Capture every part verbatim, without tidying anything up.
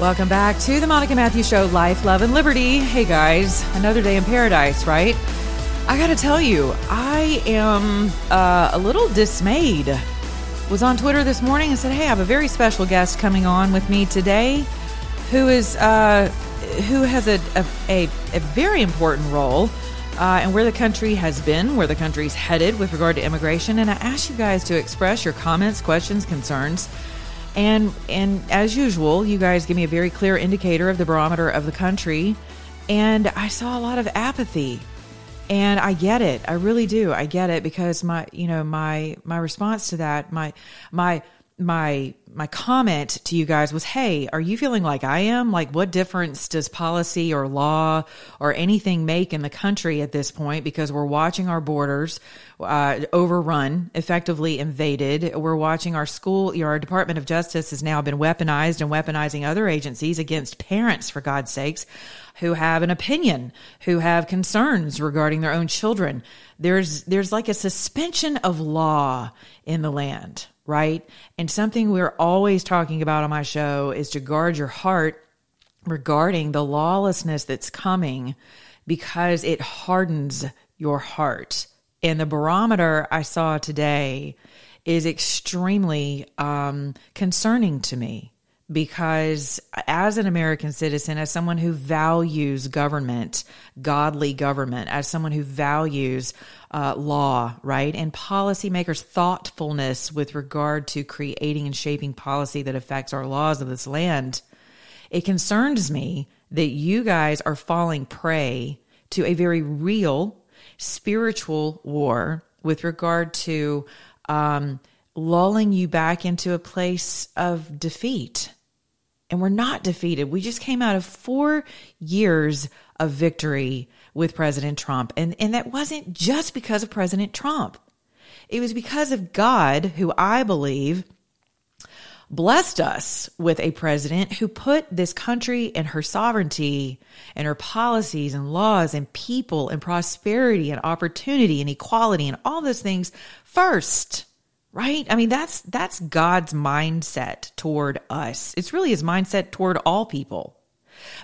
Welcome back to the Monica Matthew Show, Life, Love, and Liberty. Hey, guys, another day in paradise, right? I got to tell you, I am uh, a little dismayed. Was on Twitter this morning and said, hey, I have a very special guest coming on with me today who is uh, who has a, a, a, a very important role uh, and where the country has been, where the country's headed with regard to immigration. And I asked you guys to express your comments, questions, concerns. And, and as usual, you guys give me a very clear indicator of the barometer of the country. And I saw a lot of apathy. And I get it. I really do. I get it because my, you know, my, my response to that, my, my, my, my comment to you guys was, hey, are you feeling like I am? Like, what difference does policy or law or anything make in the country at this point? Because we're watching our borders, uh, overrun, effectively invaded. We're watching our school, our Department of Justice has now been weaponized and weaponizing other agencies against parents, for God's sakes, who have an opinion, who have concerns regarding their own children. There's, there's like a suspension of law in the land, right? And something we're always talking about on my show is to guard your heart regarding the lawlessness that's coming because it hardens your heart. And the barometer I saw today is extremely um, concerning to me. Because as an American citizen, as someone who values government, godly government, as someone who values uh, law, right, and policymakers' thoughtfulness with regard to creating and shaping policy that affects our laws of this land, it concerns me that you guys are falling prey to a very real spiritual war with regard to um, lulling you back into a place of defeat. And we're not defeated. We just came out of four years of victory with President Trump. And, and that wasn't just because of President Trump. It was because of God, who I believe blessed us with a president who put this country and her sovereignty and her policies and laws and people and prosperity and opportunity and equality and all those things first. Right? I mean, that's that's God's mindset toward us. It's really his mindset toward all people.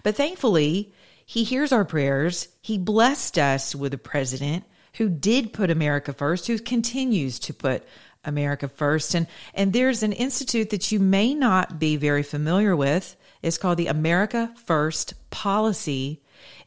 But thankfully, he hears our prayers. He blessed us with a president who did put America first, who continues to put America first. And, and there's an institute that you may not be very familiar with. It's called the America First Policy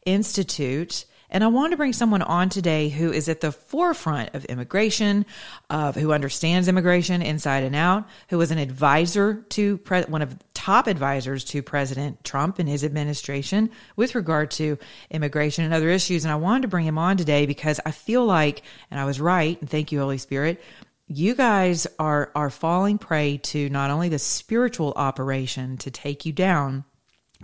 Institute. And I want to bring someone on today who is at the forefront of immigration, of who understands immigration inside and out, who was an advisor to pre- one of the top advisors to President Trump and his administration with regard to immigration and other issues. And I wanted to bring him on today because I feel like, and I was right, and thank you, Holy Spirit, you guys are are falling prey to not only the spiritual operation to take you down,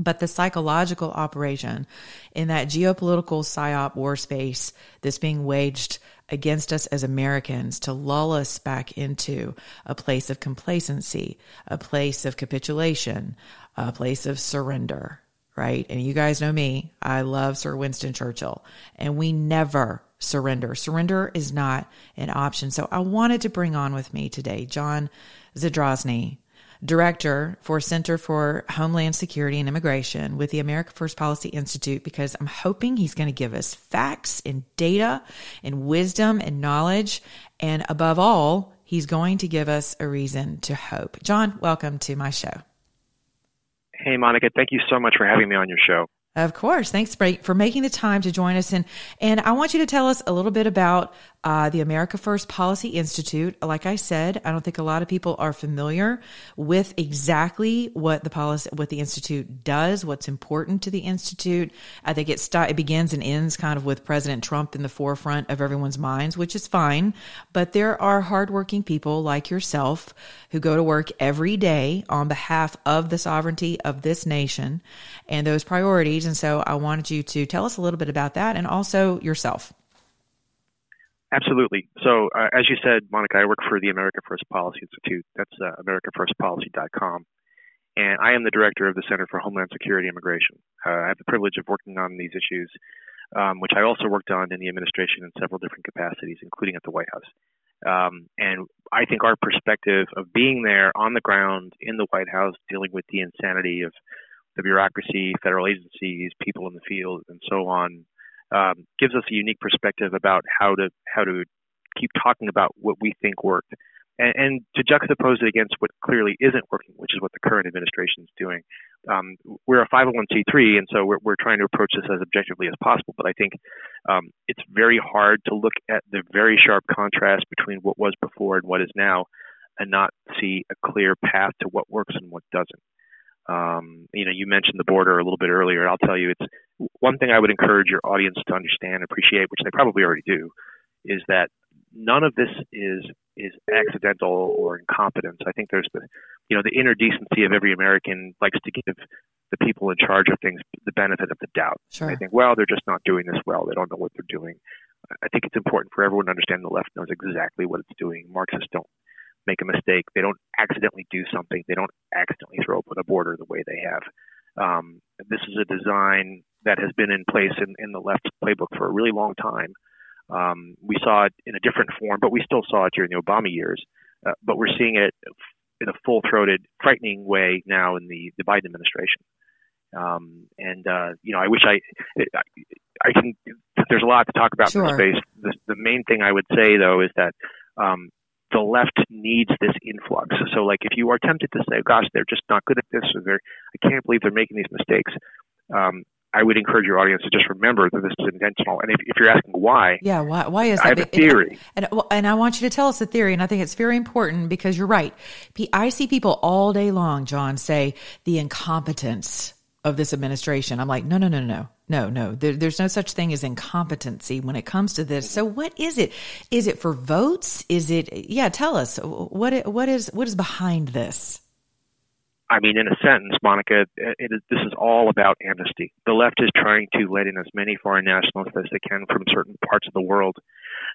but the psychological operation in that geopolitical psyop war space that's being waged against us as Americans to lull us back into a place of complacency, a place of capitulation, a place of surrender, right? And you guys know me. I love Sir Winston Churchill, and we never surrender. Surrender is not an option. So I wanted to bring on with me today John Zadrozny, Director for Center for Homeland Security and Immigration with the America First Policy Institute, because I'm hoping he's going to give us facts and data and wisdom and knowledge. And above all, he's going to give us a reason to hope. John, welcome to my show. Hey, Monica, thank you so much for having me on your show. Of course. Thanks for making the time to join us. And, and I want you to tell us a little bit about uh, the America First Policy Institute. Like I said, I don't think a lot of people are familiar with exactly what the policy, what the Institute does, what's important to the Institute. I think it, st- it begins and ends kind of with President Trump in the forefront of everyone's minds, which is fine. But there are hardworking people like yourself who go to work every day on behalf of the sovereignty of this nation and those priorities. And so I wanted you to tell us a little bit about that and also yourself. Absolutely. So uh, as you said, Monica, I work for the America First Policy Institute. That's uh, america first policy dot com. And I am the director of the Center for Homeland Security and Immigration. Uh, I have the privilege of working on these issues, um, which I also worked on in the administration in several different capacities, including at the White House. Um, and I think our perspective of being there on the ground in the White House, dealing with the insanity of the bureaucracy, federal agencies, people in the field, and so on, um, gives us a unique perspective about how to how to keep talking about what we think worked, and, and to juxtapose it against what clearly isn't working, which is what the current administration is doing. Um, we're a five oh one c three, and so we're, we're trying to approach this as objectively as possible. But I think um, it's very hard to look at the very sharp contrast between what was before and what is now, and not see a clear path to what works and what doesn't. Um, you know, you mentioned the border a little bit earlier, and I'll tell you, it's one thing I would encourage your audience to understand and appreciate, which they probably already do, is that none of this is is accidental or incompetence. I think there's the, you know, the inner decency of every American likes to give the people in charge of things the benefit of the doubt. Sure. I think, well, they're just not doing this well. They don't know what they're doing. I think it's important for everyone to understand the left knows exactly what it's doing. Marxists don't make a mistake. They don't accidentally do something. They don't accidentally throw open a border the way they have. Um, this is a design that has been in place in, in the left's playbook for a really long time. Um, we saw it in a different form, but we still saw it during the Obama years. Uh, but we're seeing it in a full-throated, frightening way now in the, the Biden administration. Um, and, uh, you know, I wish I, I, I can, there's a lot to talk about. Sure. In this space. The, the main thing I would say, though, is that um, the left needs this influx. So, like, if you are tempted to say, gosh, they're just not good at this, or they're, I can't believe they're making these mistakes. Um, I would encourage your audience to just remember that this is intentional. And if, if you're asking why, yeah, why, why is that? I have a theory. And, and, well, and I want you to tell us the theory. And I think it's very important because you're right. I see people all day long, John, say the incompetence of this administration. I'm like, no, no, no, no, no, no. There, there's no such thing as incompetency when it comes to this. So what is it? Is it for votes? Is it? Yeah. Tell us what, it, what is, what is behind this? I mean, in a sentence, Monica, it is, this is all about amnesty. The left is trying to let in as many foreign nationals as they can from certain parts of the world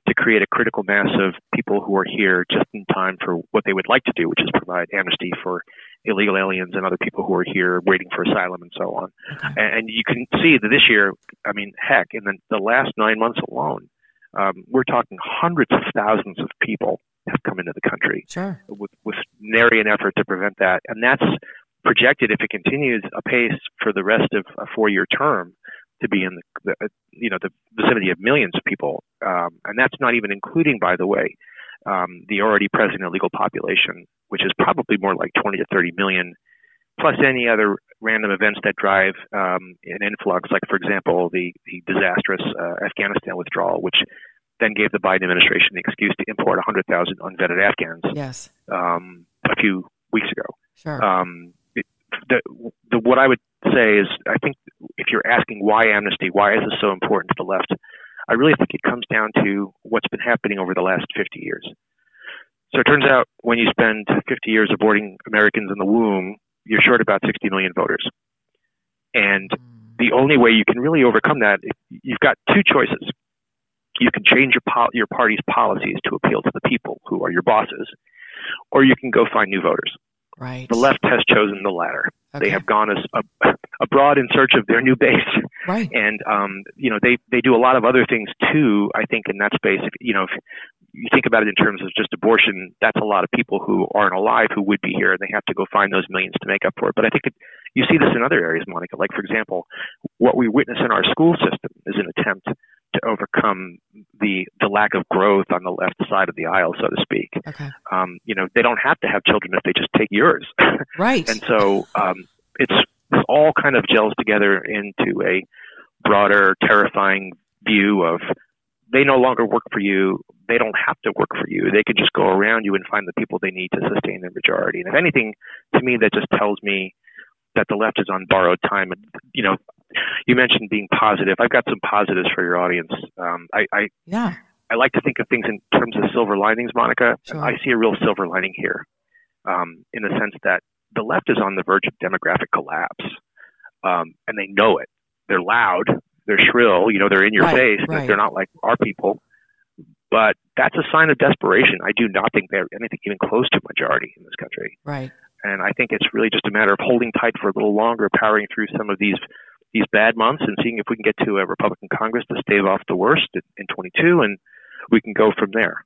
to create a critical mass of people who are here just in time for what they would like to do, which is provide amnesty for illegal aliens and other people who are here waiting for asylum and so on. Okay. And you can see that this year, I mean, heck, in the, the last nine months alone, um, we're talking hundreds of thousands of people have come into the country. Sure. with, with nary an effort to prevent that. And that's projected, if it continues apace for the rest of a four-year term, to be in the, the you know the vicinity of millions of people. Um, and that's not even including, by the way, um, the already present illegal population, which is probably more like twenty to thirty million, plus any other random events that drive um, an influx, like, for example, the, the disastrous uh, Afghanistan withdrawal, which then gave the Biden administration the excuse to import one hundred thousand unvetted Afghans. Yes. Um, a few weeks ago. Sure. Um, it, the, the, what I would say is, I think if you're asking why amnesty, why is this so important to the left, I really think it comes down to what's been happening over the last fifty years. So it turns out when you spend fifty years aborting Americans in the womb, you're short about sixty million voters. And the only way you can really overcome that, you've got two choices. You can change your po- your party's policies to appeal to the people who are your bosses, or you can go find new voters. Right. The left has chosen the latter. Okay. They have gone as ab- abroad in search of their new base. Right. And um, you know, they, they do a lot of other things too. I think in that space, if, you know, if you think about it in terms of just abortion, that's a lot of people who aren't alive who would be here, and they have to go find those millions to make up for it. But I think it, you see this in other areas, Monica. Like, for example, what we witness in our school system is an attempt to overcome the the lack of growth on the left side of the aisle, so to speak. Okay. Um, you know, they don't have to have children if they just take yours. Right. And so um, it's this all kind of gels together into a broader, terrifying view of they no longer work for you. they don't have to work for you. They could just go around you and find the people they need to sustain their majority. And if anything, to me, that just tells me that the left is on borrowed time. And, you know, you mentioned being positive. I've got some positives for your audience. Um, I, I, yeah. I like to think of things in terms of silver linings, Monica. Sure. I see a real silver lining here, um, in the sense that the left is on the verge of demographic collapse, um, and they know it. They're loud. They're shrill. You know, they're in your right, face. Right. They're not like our people. But that's a sign of desperation. I do not think they're anything even close to majority in this country. Right. And I think it's really just a matter of holding tight for a little longer, powering through some of these these bad months and seeing if we can get to a Republican Congress to stave off the worst in twenty-two, and we can go from there.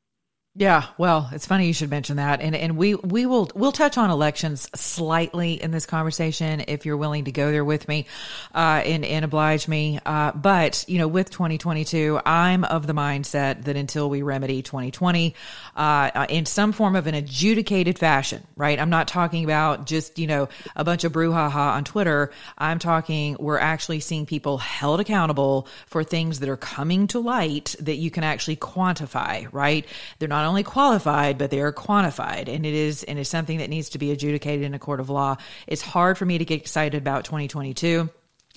Yeah, well, it's funny you should mention that. And and we, we will we'll touch on elections slightly in this conversation if you're willing to go there with me uh, and, and oblige me. Uh, but, you know, with twenty twenty-two, I'm of the mindset that until we remedy twenty twenty uh, in some form of an adjudicated fashion, right? I'm not talking about just, you know, a bunch of brouhaha on Twitter. I'm talking we're actually seeing people held accountable for things that are coming to light that you can actually quantify, right? They're not only qualified, but they are quantified. And it is, and it's something that needs to be adjudicated in a court of law. It's hard for me to get excited about twenty twenty-two.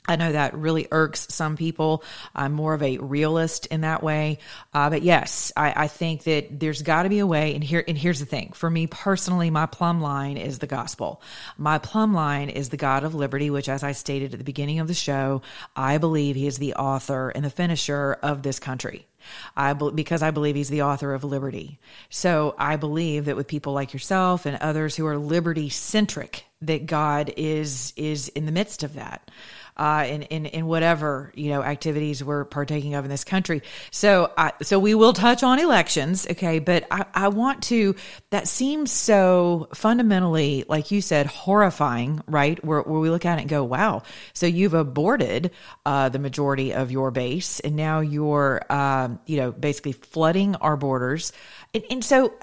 I know that really irks some people. I'm more of a realist in that way. Uh, but yes, I, I think that there's got to be a way. And here, and here's the thing for me personally, my plumb line is the gospel. My plumb line is the God of liberty, which, as I stated at the beginning of the show, I believe he is the author and the finisher of this country. I be, because I believe he's the author of liberty. So I believe that with people like yourself and others who are liberty centric, that God is, is in the midst of that, uh, in, in, in whatever, you know, activities we're partaking of in this country. So I, so we will touch on elections. Okay. But I, I want to, that seems so fundamentally, like you said, horrifying, right? Where, where we look at it and go, wow. So you've aborted, uh, the majority of your base, and now you're, um, you know, basically flooding our borders. And, and so,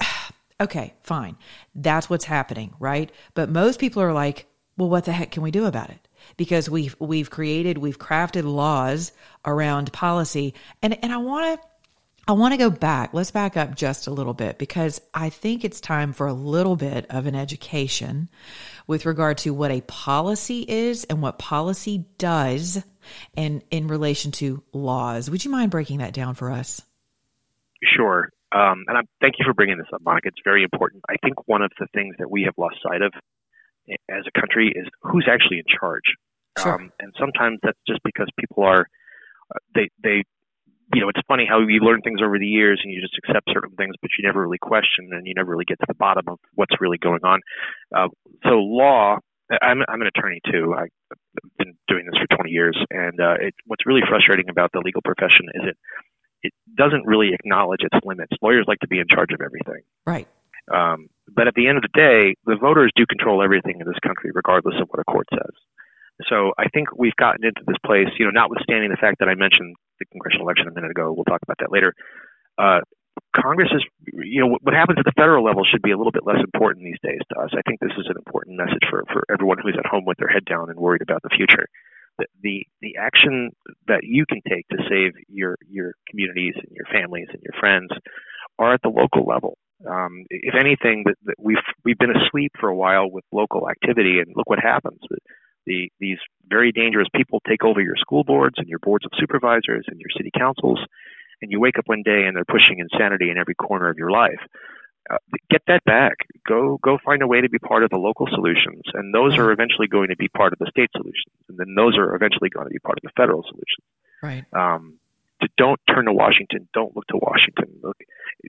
okay, fine. That's what's happening, right? But most people are like, well, what the heck can we do about it? Because we've, we've created, we've crafted laws around policy. And, and I want to, I want to go back. Let's back up just a little bit, because I think it's time for a little bit of an education with regard to what a policy is and what policy does, and in relation to laws. Would you mind breaking that down for us? Sure. Um, and I'm, thank you for bringing this up, Monica. It's very important. I think one of the things that we have lost sight of as a country is who's actually in charge. Sure. Um, and sometimes that's just because people are, they, they, you know, it's funny how you learn things over the years and you just accept certain things, but you never really question and you never really get to the bottom of what's really going on. Uh, so law, I'm, I'm an attorney too. I, I've been doing this for twenty years. And uh, it, what's really frustrating about the legal profession is it it doesn't really acknowledge its limits. Lawyers like to be in charge of everything. Right. Um, but at the end of the day, the voters do control everything in this country, regardless of what a court says. So I think we've gotten into this place, you know, notwithstanding the fact that I mentioned the congressional election a minute ago. We'll talk about that later. Uh, Congress is, you know, what happens at the federal level should be a little bit less important these days to us. I think this is an important message for, for everyone who's at home with their head down and worried about the future. The, the the action that you can take to save your your communities and your families and your friends are at the local level. Um, if anything, that, that we've we've been asleep for a while with local activity, and look what happens. The, these very dangerous people take over your school boards and your boards of supervisors and your city councils. And you wake up one day and they're pushing insanity in every corner of your life. Uh, get that back. Go go find a way to be part of the local solutions. And those are eventually going to be part of the state solutions. And then those are eventually going to be part of the federal solutions. Right. Um, to don't turn to Washington. Don't look to Washington. Look,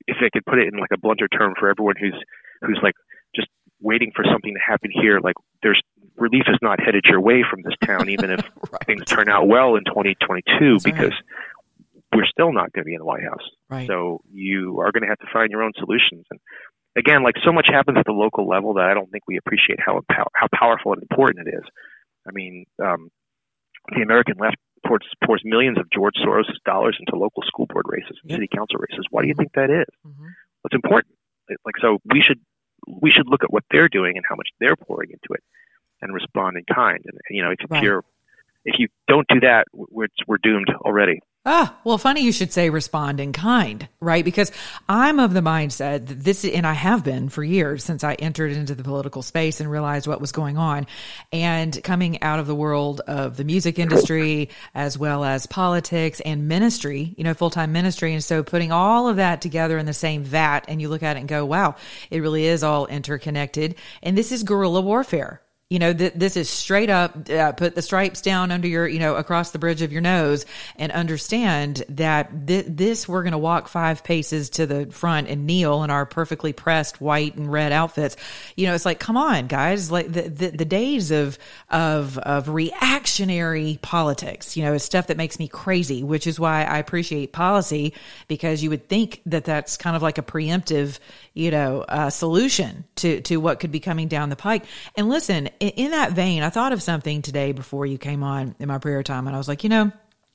if I could put it in like a blunter term for everyone who's who's like just waiting for something to happen here, like there's relief is not headed your way from this town, even if right. things turn out well in twenty twenty-two. That's because... Right. We're still not going to be in the White House. Right. So you are going to have to find your own solutions. And again, like so much happens at the local level that I don't think we appreciate how empower- how powerful and important it is. I mean, um, the American left pours, pours millions of George Soros' dollars into local school board races, yep. city council races. Why do you mm-hmm. think that is? Mm-hmm. It's important. Like, so we should, we should look at what they're doing and how much they're pouring into it and respond in kind. And, you know, if, right. if you're, if you don't do that, we're, we're doomed already. Ah, well, funny you should say respond in kind, right? Because I'm of the mindset that this, and I have been for years since I entered into the political space and realized what was going on. And coming out of the world of the music industry, as well as politics and ministry, you know, full-time ministry. And so putting all of that together in the same vat, and you look at it and go, wow, it really is all interconnected. And this is guerrilla warfare. You know, th- this is straight up, uh, put the stripes down under your, you know, across the bridge of your nose, and understand that th- this, we're going to walk five paces to the front and kneel in our perfectly pressed white and red outfits. You know, it's like, come on, guys, like the, the, the days of, of, of reactionary politics, you know, is stuff that makes me crazy, which is why I appreciate policy, because you would think that that's kind of like a preemptive, you know, uh, solution to, to what could be coming down the pike. And listen, in that vein, I thought of something today before you came on in my prayer time, and I was like, you know,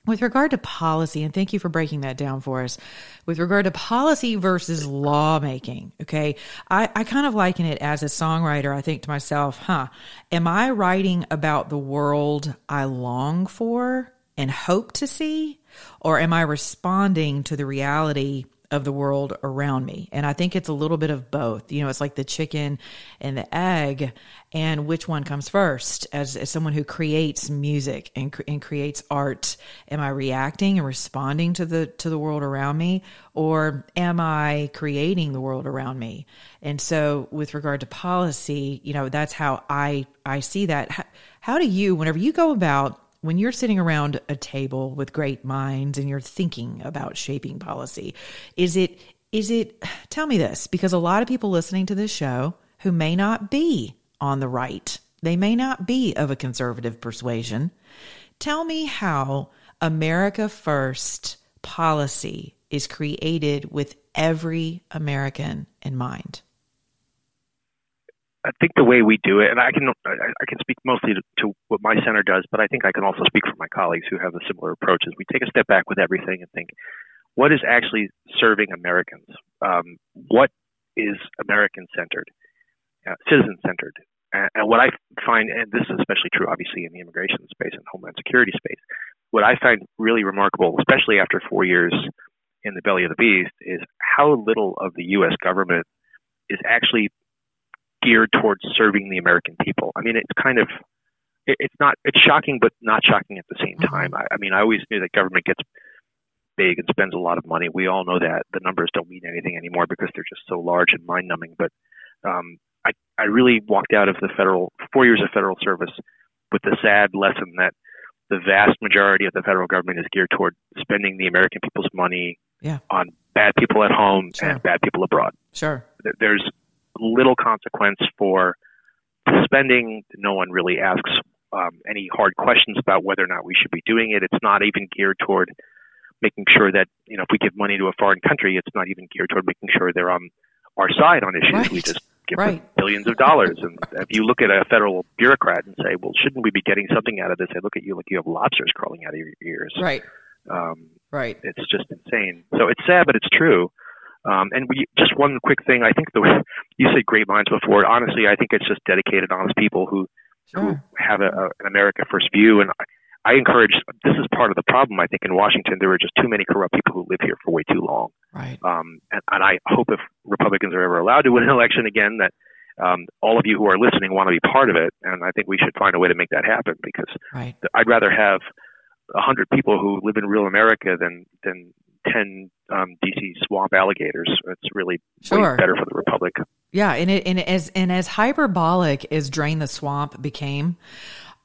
with regard to policy, and thank you for breaking that down for us, with regard to policy versus lawmaking, okay, I, I kind of liken it as a songwriter. I think to myself, huh, am I writing about the world I long for and hope to see, or am I responding to the reality of the world around me? And I think it's a little bit of both. You know, it's like the chicken and the egg, and which one comes first? As, as someone who creates music and, and creates art, am I reacting and responding to the, to the world around me, or am I creating the world around me? And so with regard to policy, you know, that's how I, I see that. How, how do you, whenever you go about, when you're sitting around a table with great minds and you're thinking about shaping policy, is it, is it, tell me this, because a lot of people listening to this show who may not be on the right, they may not be of a conservative persuasion. Tell me how America First policy is created with every American in mind. I think the way we do it, and I can I can speak mostly to, to what my center does, but I think I can also speak for my colleagues who have a similar approach, is we take a step back with everything and think, what is actually serving Americans? Um, what is American-centered, uh, citizen-centered? And, and what I find, and this is especially true, obviously, in the immigration space and homeland security space, what I find really remarkable, especially after four years in the belly of the beast, is how little of the U S government is actually geared towards serving the American people. I mean, it's kind of, it, it's not, it's shocking, but not shocking at the same time. I, I mean, I always knew that government gets big and spends a lot of money. We all know that the numbers don't mean anything anymore because they're just so large and mind numbing. But um, I, I really walked out of the federal, four years of federal service with the sad lesson that the vast majority of the federal government is geared toward spending the American people's money yeah. on bad people at home sure. and bad people abroad. Sure. There, there's little consequence for spending. No one really asks um, any hard questions about whether or not we should be doing it. It's not even geared toward making sure that, you know, if we give money to a foreign country, it's not even geared toward making sure they're on our side on issues. Right. We just give right. them billions of dollars. And if you look at a federal bureaucrat and say, well, shouldn't we be getting something out of this? I look at you like you have lobsters crawling out of your ears. Right. Um, right. It's just insane. So it's sad, but it's true. Um, and we, just one quick thing. I think the you said great minds before. Honestly, I think it's just dedicated, honest people who, sure. who have a, a, an America First view. And I, I encourage. This is part of the problem. I think in Washington there are just too many corrupt people who live here for way too long. Right. Um, and, and I hope if Republicans are ever allowed to win an election again, that um, all of you who are listening want to be part of it. And I think we should find a way to make that happen, because right. I'd rather have a hundred people who live in real America than than. ten um, D C swamp alligators. It's really sure. better for the republic. Yeah, and it, and as and as hyperbolic as "drain the swamp" became,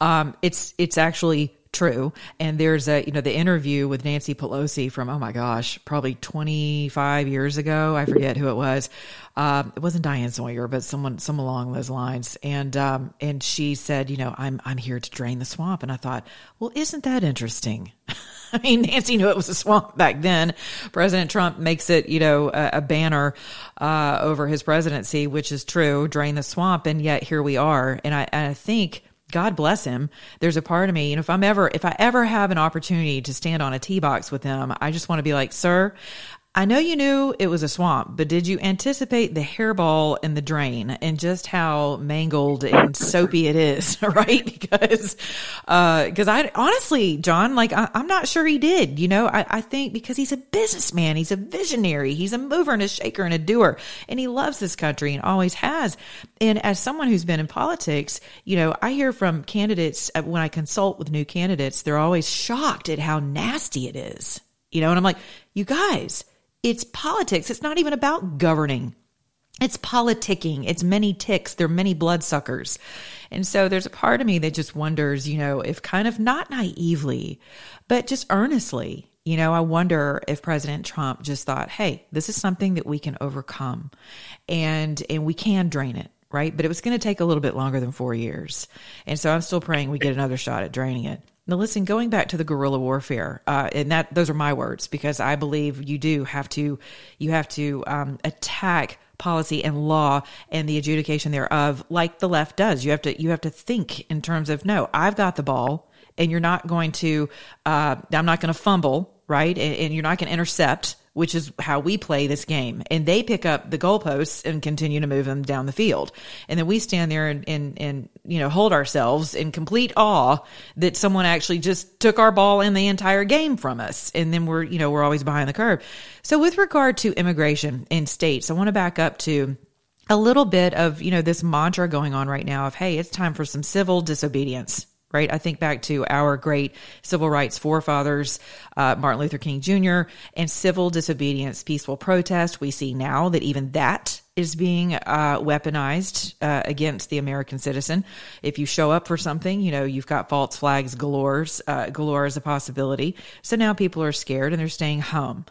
um, it's it's actually true. And there's a you know the interview with Nancy Pelosi from oh my gosh probably twenty-five years ago. I forget who it was. Um, it wasn't Diane Sawyer, but someone some along those lines. And um, and she said, you know, I'm I'm here to drain the swamp. And I thought, well, isn't that interesting? I mean, Nancy knew it was a swamp back then. President Trump makes it, you know, a, a banner uh, over his presidency, which is true, drain the swamp. And yet here we are. And I, and I think, God bless him, there's a part of me, you know, if I'm ever, if I ever have an opportunity to stand on a tee box with him, I just want to be like, sir, I know you knew it was a swamp, but did you anticipate the hairball in the drain and just how mangled and soapy it is, right? Because, uh, because I honestly, John, like I, I'm not sure he did. You know, I, I think because he's a businessman, he's a visionary, he's a mover and a shaker and a doer, and he loves this country and always has. And as someone who's been in politics, you know, I hear from candidates when I consult with new candidates, they're always shocked at how nasty it is, you know, and I'm like, you guys. It's politics. It's not even about governing. It's politicking. It's many ticks. There are many bloodsuckers. And so there's a part of me that just wonders, you know, if kind of not naively, but just earnestly, you know, I wonder if President Trump just thought, hey, this is something that we can overcome and and we can drain it, right? But it was going to take a little bit longer than four years. And so I'm still praying we get another shot at draining it. Now, listen, going back to the guerrilla warfare, uh, and that those are my words, because I believe you do have to, you have to um, attack policy and law and the adjudication thereof, like the left does. You have to, you have to think in terms of, no, I've got the ball, and you're not going to, uh, I'm not going to fumble, right, and, and you're not going to intercept, which is how we play this game. And they pick up the goalposts and continue to move them down the field. And then we stand there and, and, and, you know, hold ourselves in complete awe that someone actually just took our ball and the entire game from us. And then we're, you know, we're always behind the curve. So with regard to immigration in states, I want to back up to a little bit of, you know, this mantra going on right now of, hey, it's time for some civil disobedience. Right? I think back to our great civil rights forefathers, uh, Martin Luther King Junior, and civil disobedience, peaceful protest. We see now that even that is being uh, weaponized uh, against the American citizen. If you show up for something, you know, you've got false flags galore, uh, galore is a possibility. So now people are scared and they're staying home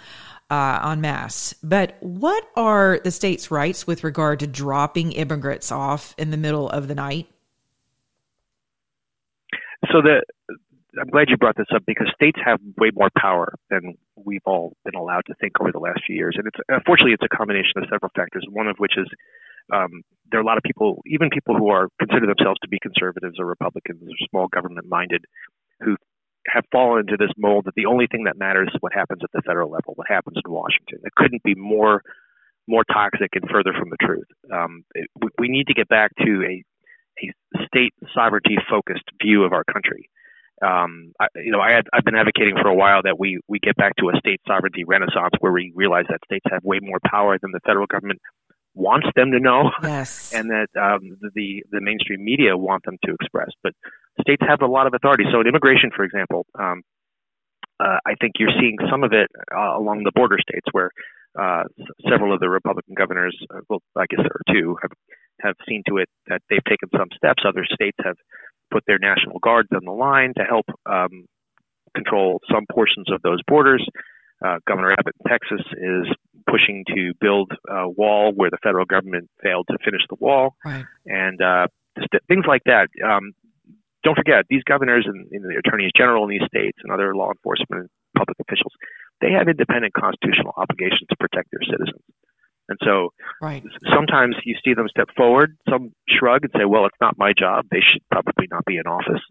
uh, en masse. But what are the state's rights with regard to dropping immigrants off in the middle of the night? So the, I'm glad you brought this up because states have way more power than we've all been allowed to think over the last few years. And it's, unfortunately, it's a combination of several factors, one of which is um, there are a lot of people, even people who are consider themselves to be conservatives or Republicans or small government-minded, who have fallen into this mold that the only thing that matters is what happens at the federal level, what happens in Washington. It couldn't be more more toxic and further from the truth. Um, it, we, we need to get back to a a state sovereignty-focused view of our country. Um, I, you know, I had, I've been advocating for a while that we we get back to a state sovereignty renaissance where we realize that states have way more power than the federal government wants them to know, yes, and that um, the the mainstream media want them to express. But states have a lot of authority. So in immigration, for example, um, uh, I think you're seeing some of it uh, along the border states where uh, several of the Republican governors, uh, well, I guess there are two, have have seen to it that they've taken some steps. Other states have put their national guards on the line to help um, control some portions of those borders. Uh, Governor Abbott in Texas is pushing to build a wall where the federal government failed to finish the wall. Right. And uh, st- things like that. Um, don't forget, these governors and, and the attorneys general in these states and other law enforcement and public officials, they have independent constitutional obligations to protect their citizens. And so right. sometimes you see them step forward, some shrug and say, well, it's not my job. They should probably not be in office.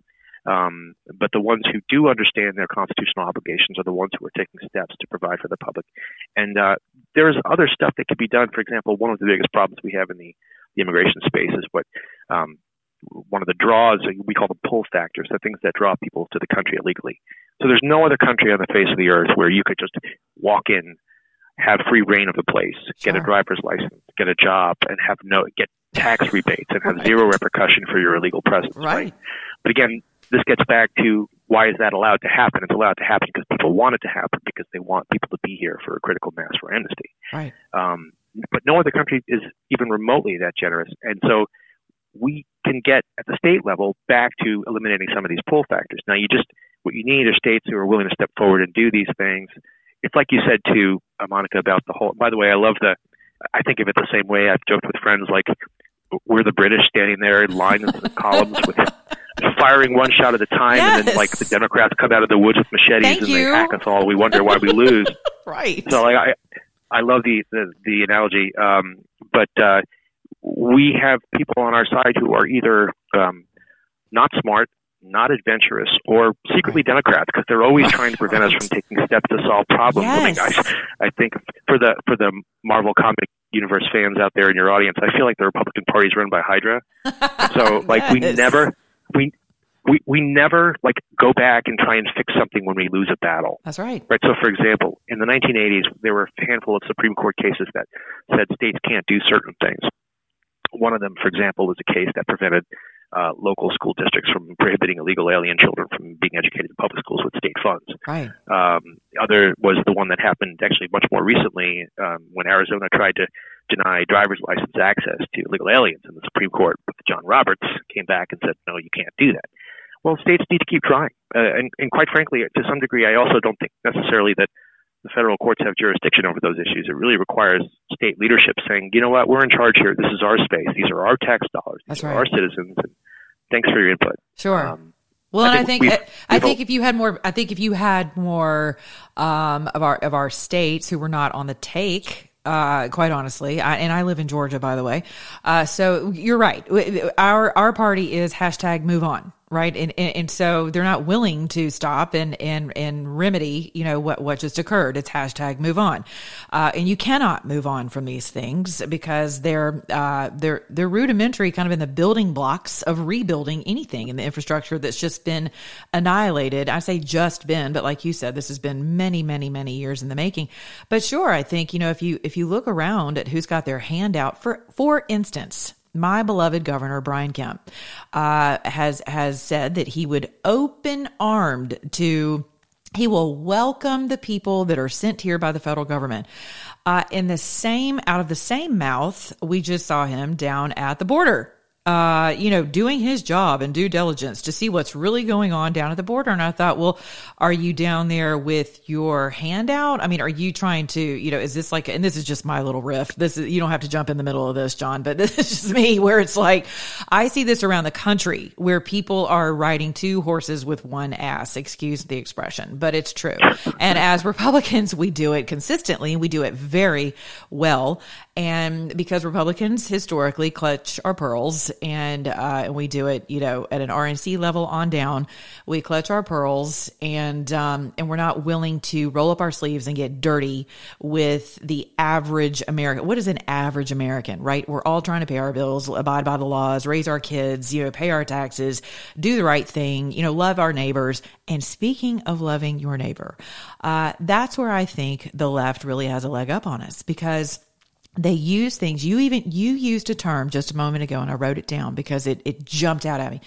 Um, but the ones who do understand their constitutional obligations are the ones who are taking steps to provide for the public. And uh, there's other stuff that could be done. For example, one of the biggest problems we have in the, the immigration space is what um, one of the draws, we call them pull factors, the things that draw people to the country illegally. So there's no other country on the face of the earth where you could just walk in, have free reign of the place, get sure. a driver's license, get a job, and have no get tax rebates and have right. zero repercussion for your illegal presence. Right. right. But again, this gets back to why is that allowed to happen? It's allowed to happen because people want it to happen because they want people to be here for a critical mass for amnesty. Right. Um, but no other country is even remotely that generous, and so we can get at the state level back to eliminating some of these pull factors. Now, you just what you need are states who are willing to step forward and do these things. It's like you said to uh, Monica about the whole, by the way, I love the, I think of it the same way. I've joked with friends, like we're the British standing there in lines and columns with firing one shot at a time. Yes. And then like the Democrats come out of the woods with machetes Thank and you. They hack us all. We wonder why we lose. Right. So like, I, I love the, the, the analogy. Um, but uh, we have people on our side who are either um, not smart not adventurous, or secretly Democrats, because they're always trying to prevent us from taking steps to solve problems. Yes. I, mean, I, I think for the for the Marvel comic universe fans out there in your audience, I feel like the Republican Party is run by Hydra. So, like, yes. we never we. We we never like go back and try and fix something when we lose a battle. That's right. Right. So, for example, in the nineteen eighties, there were a handful of Supreme Court cases that said states can't do certain things. One of them, for example, was a case that prevented uh, local school districts from prohibiting illegal alien children from being educated in public schools with state funds. Right. Um, the other was the one that happened actually much more recently um, when Arizona tried to deny driver's license access to illegal aliens, and the Supreme Court with John Roberts came back and said, no, you can't do that. Well, states need to keep trying. Uh, and, and quite frankly, to some degree, I also don't think necessarily that the federal courts have jurisdiction over those issues. It really requires state leadership saying, you know what, we're in charge here. This is our space. These are our tax dollars. These That's are right. our citizens. And thanks for your input. Sure. Um, well, I and think I think we've, I, I we've think all, if you had more, I think if you had more um, of our of our states who were not on the take. Uh, quite honestly, I, and I live in Georgia, by the way. Uh, so you're right. Our our party is hashtag move on, right? And, and and so they're not willing to stop and and and remedy, you know, what what just occurred. It's hashtag move on, uh, and you cannot move on from these things because they're uh, they're they're rudimentary, kind of in the building blocks of rebuilding anything in the infrastructure that's just been annihilated. I say just been, but like you said, this has been many many many years in the making. But sure, I think you know if you if you look around at who's got their hand out, for for instance. My beloved governor, Brian Kemp, uh, has has said that he would open armed to, he will welcome the people that are sent here by the federal government. Uh, in the same, out of the same mouth, we just saw him down at the border. Uh, you know, doing his job and due diligence to see what's really going on down at the border. And I thought, well, are you down there with your handout? I mean, are you trying to, you know, is this like, and this is just my little riff. This is, you don't have to jump in the middle of this, John, but this is just me where it's like, I see this around the country where people are riding two horses with one ass, excuse the expression, but it's true. And as Republicans, we do it consistently and we do it very well. And because Republicans historically clutch our pearls and uh, we do it, you know, at an R N C level on down, we clutch our pearls and um, and we're not willing to roll up our sleeves and get dirty with the average American. What is an average American, right? We're all trying to pay our bills, abide by the laws, raise our kids, you know, pay our taxes, do the right thing, you know, love our neighbors. And speaking of loving your neighbor, uh, that's where I think the left really has a leg up on us because they use things. You even, you used a term just a moment ago and I wrote it down because it, it jumped out at me.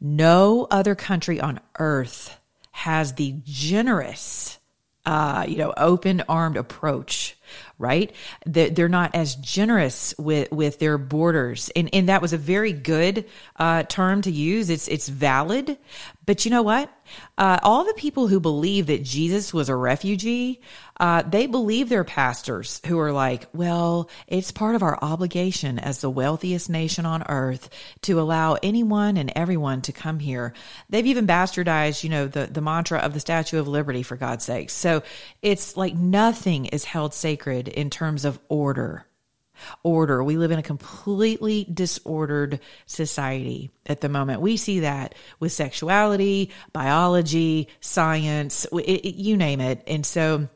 No other country on earth has the generous, uh, you know, open armed approach, right? They're not as generous with, with their borders. And, and that was a very good, uh, term to use. It's, it's valid, but you know what? Uh, all the people who believe that Jesus was a refugee, uh, they believe their pastors who are like, well, it's part of our obligation as the wealthiest nation on earth to allow anyone and everyone to come here. They've even bastardized, you know, the, the mantra of the Statue of Liberty, for God's sake. So it's like nothing is held sacred in terms of order. Order. We live in a completely disordered society at the moment. We see that with sexuality, biology, science, it, it, you name it. And so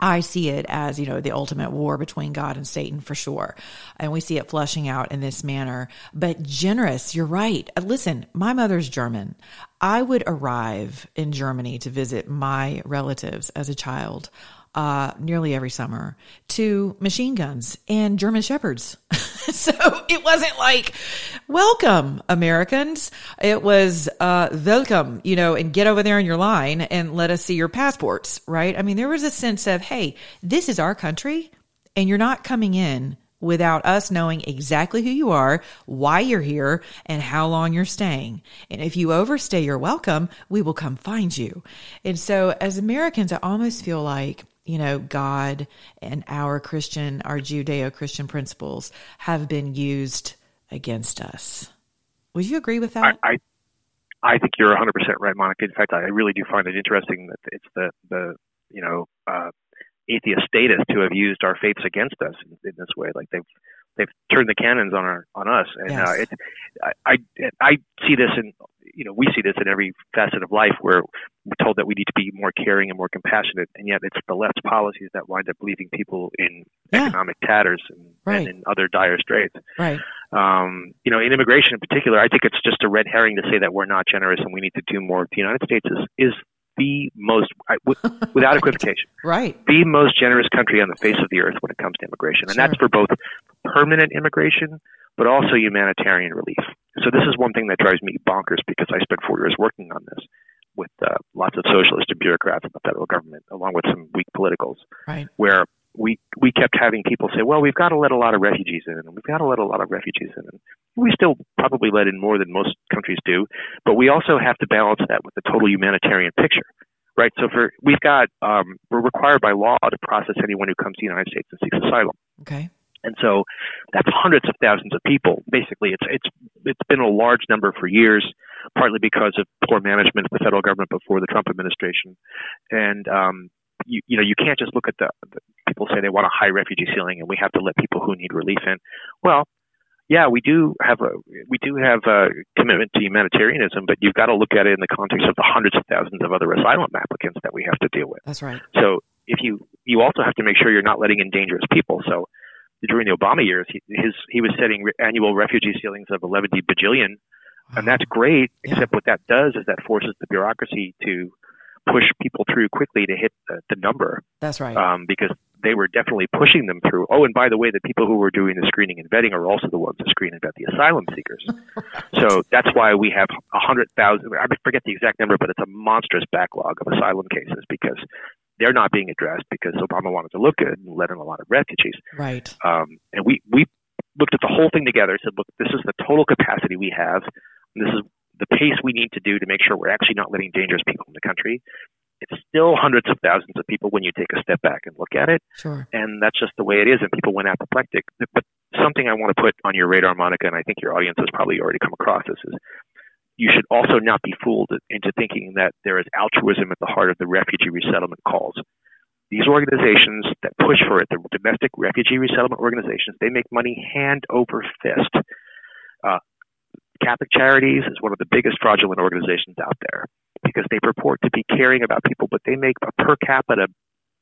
I see it as, you know, the ultimate war between God and Satan for sure. And we see it flushing out in this manner. But generous, you're right. Listen, my mother's German. I would arrive in Germany to visit my relatives as a child Uh, nearly every summer to machine guns and German shepherds. So it wasn't like, welcome Americans. It was, uh, welcome, you know, and get over there in your line and let us see your passports, right? I mean, there was a sense of, hey, this is our country and you're not coming in without us knowing exactly who you are, why you're here, and how long you're staying. And if you overstay your welcome, we will come find you. And so as Americans, I almost feel like, you know, God and our Christian, our Judeo-Christian principles have been used against us. Would you agree with that? I, I, I think you're one hundred percent right, Monica. In fact, I really do find it interesting that it's the, the you know, uh, atheist statists who have used our faiths against us in, in this way. Like they've they've turned the cannons on our on us. And yes. uh, it, I, I I see this in you know we see this in every facet of life where we're told that we need to be more caring and more compassionate, and yet it's the left's policies that wind up leaving people in yeah. economic tatters and, right. and in other dire straits. Right. Um, you know, in immigration in particular, I think it's just a red herring to say that we're not generous and we need to do more. The United States is, is the most, without right. equivocation, right, the most generous country on the face of the earth when it comes to immigration. And sure. that's for both permanent immigration, but also humanitarian relief. So this is one thing that drives me bonkers, because I spent four years working on this with uh, lots of socialists and bureaucrats in the federal government, along with some weak politicals, right. where we we kept having people say, well, we've got to let a lot of refugees in, and we've got to let a lot of refugees in. And we still probably let in more than most countries do, but we also have to balance that with the total humanitarian picture, right? So for we've got um, we're required by law to process anyone who comes to the United States and seeks asylum. Okay. And so that's hundreds of thousands of people. Basically, it's it's it's been a large number for years, partly because of poor management of the federal government before the Trump administration. And um, you, you know, you can't just look at the, the people say they want a high refugee ceiling and we have to let people who need relief in. Well, yeah, we do have a we do have a commitment to humanitarianism, but you've got to look at it in the context of the hundreds of thousands of other asylum applicants that we have to deal with. That's right. So if you you also have to make sure you're not letting in dangerous people. So during the Obama years, he, his, he was setting re- annual refugee ceilings of eleven bajillion, and that's great, yeah. except what that does is that forces the bureaucracy to push people through quickly to hit the, the number. That's right. Um, because they were definitely pushing them through. Oh, and by the way, the people who were doing the screening and vetting are also the ones who screen and vet the asylum seekers. So that's why we have one hundred thousand, I forget the exact number, but it's a monstrous backlog of asylum cases because they're not being addressed because Obama wanted to look good and let in a lot of refugees. Right. Um, and we, we looked at the whole thing together and said, look, this is the total capacity we have. And this is the pace we need to do to make sure we're actually not letting dangerous people in the country. It's still hundreds of thousands of people when you take a step back and look at it. Sure. And that's just the way it is. And people went apoplectic. But something I want to put on your radar, Monica, and I think your audience has probably already come across this, is you should also not be fooled into thinking that there is altruism at the heart of the refugee resettlement calls. These organizations that push for it, the domestic refugee resettlement organizations, they make money hand over fist. Uh, Catholic Charities is one of the biggest fraudulent organizations out there because they purport to be caring about people, but they make a per capita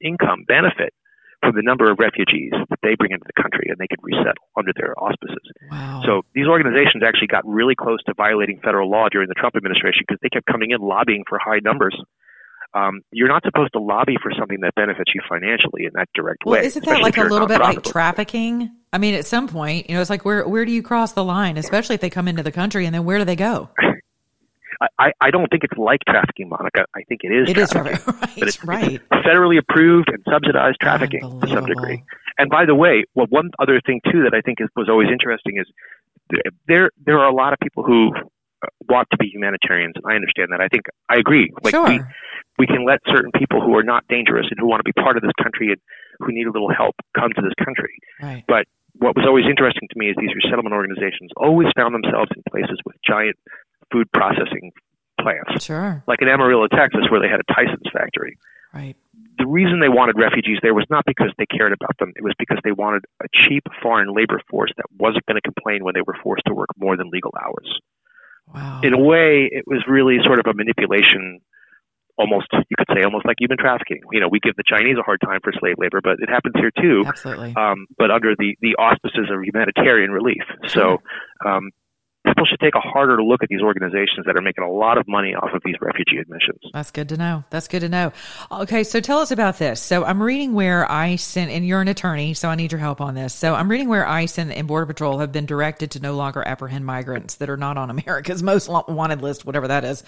income benefit from the number of refugees that they bring into the country and they could resettle under their auspices. Wow. So these organizations actually got really close to violating federal law during the Trump administration because they kept coming in lobbying for high numbers. Um, you're not supposed to lobby for something that benefits you financially in that direct well, way. Isn't that like a little bit like trafficking? I mean, at some point, you know, it's like, where where do you cross the line, especially if they come into the country, and then where do they go? I, I don't think it's like trafficking, Monica. I think it is it trafficking. Is trafficking. Right, but it's, right. it's federally approved and subsidized trafficking to some degree. And by the way, well, one other thing, too, that I think is, was always interesting is there there are a lot of people who want to be humanitarians, and I understand that. I think I agree. Like sure. we, we can let certain people who are not dangerous and who want to be part of this country and who need a little help come to this country. Right. But what was always interesting to me is these resettlement organizations always found themselves in places with giant food processing plants, sure. like in Amarillo, Texas, where they had a Tyson's factory. Right. The reason they wanted refugees there was not because they cared about them. It was because they wanted a cheap foreign labor force that wasn't going to complain when they were forced to work more than legal hours. Wow. In a way, it was really sort of a manipulation, almost, you could say, almost like human trafficking. You know, we give the Chinese a hard time for slave labor, but it happens here too. Absolutely. Um, but under the, the auspices of humanitarian relief. So, um, people should take a harder look at these organizations that are making a lot of money off of these refugee admissions. That's good to know. That's good to know. Okay, so tell us about this. So I'm reading where ICE and, and you're an attorney, so I need your help on this. So I'm reading where ICE and, and Border Patrol have been directed to no longer apprehend migrants that are not on America's most wanted list, whatever that is.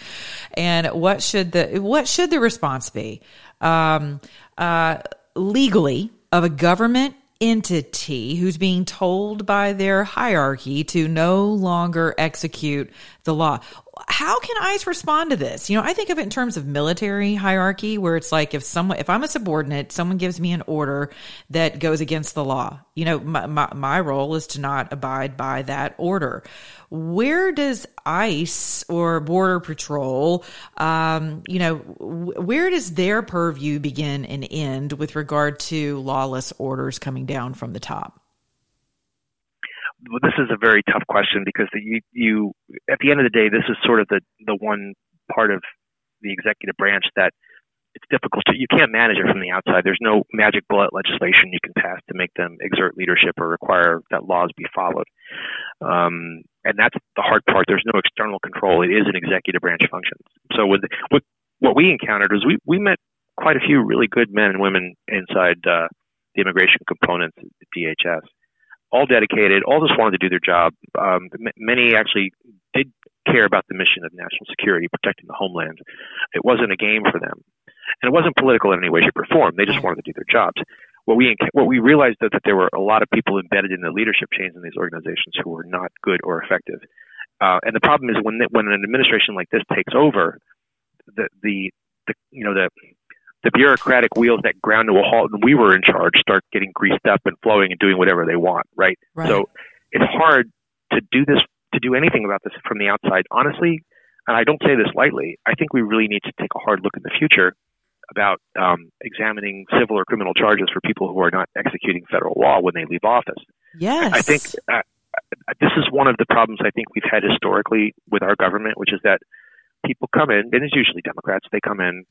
And what should the what should the response be? Um, uh, legally, of a government entity who's being told by their hierarchy to no longer execute the law. How can ICE respond to this? You know, I think of it in terms of military hierarchy, where it's like if someone, if I'm a subordinate, someone gives me an order that goes against the law. You know, my my, my role is to not abide by that order. Where does ICE or Border Patrol, um, you know, w- where does their purview begin and end with regard to lawless orders coming down from the top? well, this is a very tough question because the, you, you, at the end of the day, this is sort of the, the one part of the executive branch that it's difficult to, you can't manage it from the outside. There's no magic bullet legislation you can pass to make them exert leadership or require that laws be followed. Um, and that's the hard part. There's no external control. It is an executive branch function. So with, with what we encountered was we, we met quite a few really good men and women inside uh, the immigration components at D H S, all dedicated, all just wanted to do their job. Um, m- many actually did care about the mission of national security, protecting the homeland. It wasn't a game for them. And it wasn't political in any way, shape, or form. They just wanted to do their jobs. What we what we realized, though, that there were a lot of people embedded in the leadership chains in these organizations who were not good or effective. Uh, and the problem is when when an administration like this takes over, the the, the you know the the bureaucratic wheels that ground to a halt and we were in charge start getting greased up and flowing and doing whatever they want, right? Right. So it's hard to do this to do anything about this from the outside, honestly. And I don't say this lightly. I think we really need to take a hard look in the future about um, examining civil or criminal charges for people who are not executing federal law when they leave office. Yes. I think uh, this is one of the problems I think we've had historically with our government, which is that people come in, and it's usually Democrats, they come in,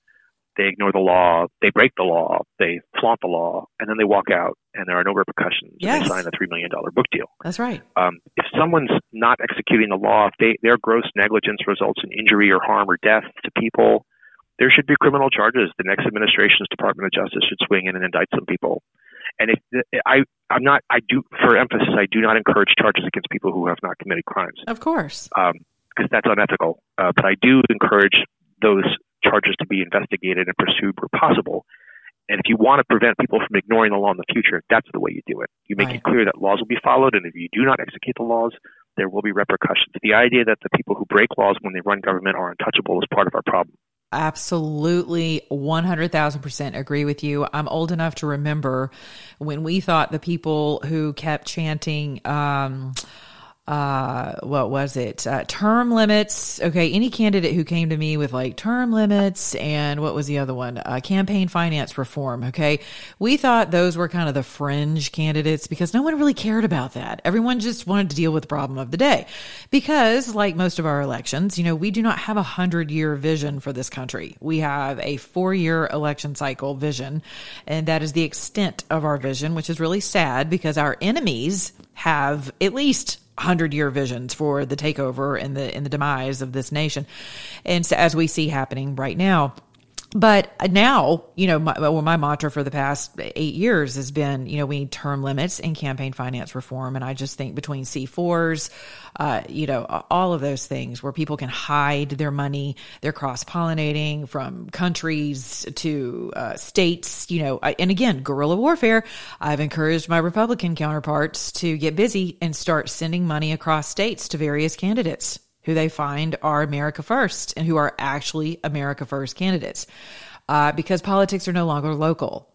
they ignore the law, they break the law, they flaunt the law, and then they walk out and there are no repercussions. Yes. And they sign a three million dollars book deal. That's right. Um, if someone's not executing the law, if they, their gross negligence results in injury or harm or death to people, there should be criminal charges. The next administration's Department of Justice should swing in and indict some people. And if I, I'm not, I do, for emphasis, I do not encourage charges against people who have not committed crimes. Of course. Because um, that's unethical. Uh, but I do encourage those charges to be investigated and pursued where possible. And if you want to prevent people from ignoring the law in the future, that's the way you do it. You make right. it clear that laws will be followed. And if you do not execute the laws, there will be repercussions. The idea that the people who break laws when they run government are untouchable is part of our problem. Absolutely. one hundred thousand percent agree with you. I'm old enough to remember when we thought the people who kept chanting, um, uh, what was it? Uh, term limits. Okay. Any candidate who came to me with like term limits and what was the other one? Uh, campaign finance reform. Okay. We thought those were kind of the fringe candidates because no one really cared about that. Everyone just wanted to deal with the problem of the day because like most of our elections, you know, we do not have a hundred year vision for this country. We have a four year election cycle vision, and that is the extent of our vision, which is really sad because our enemies have at least hundred-year visions for the takeover and the and the demise of this nation, and so as we see happening right now. But now, you know, my, well, my mantra for the past eight years has been, you know, we need term limits and campaign finance reform. And I just think between C fours, uh, you know, all of those things where people can hide their money, they're cross-pollinating from countries to uh, states, you know, and again, guerrilla warfare. I've encouraged my Republican counterparts to get busy and start sending money across states to various candidates who they find are America First and who are actually America First candidates, uh, because politics are no longer local.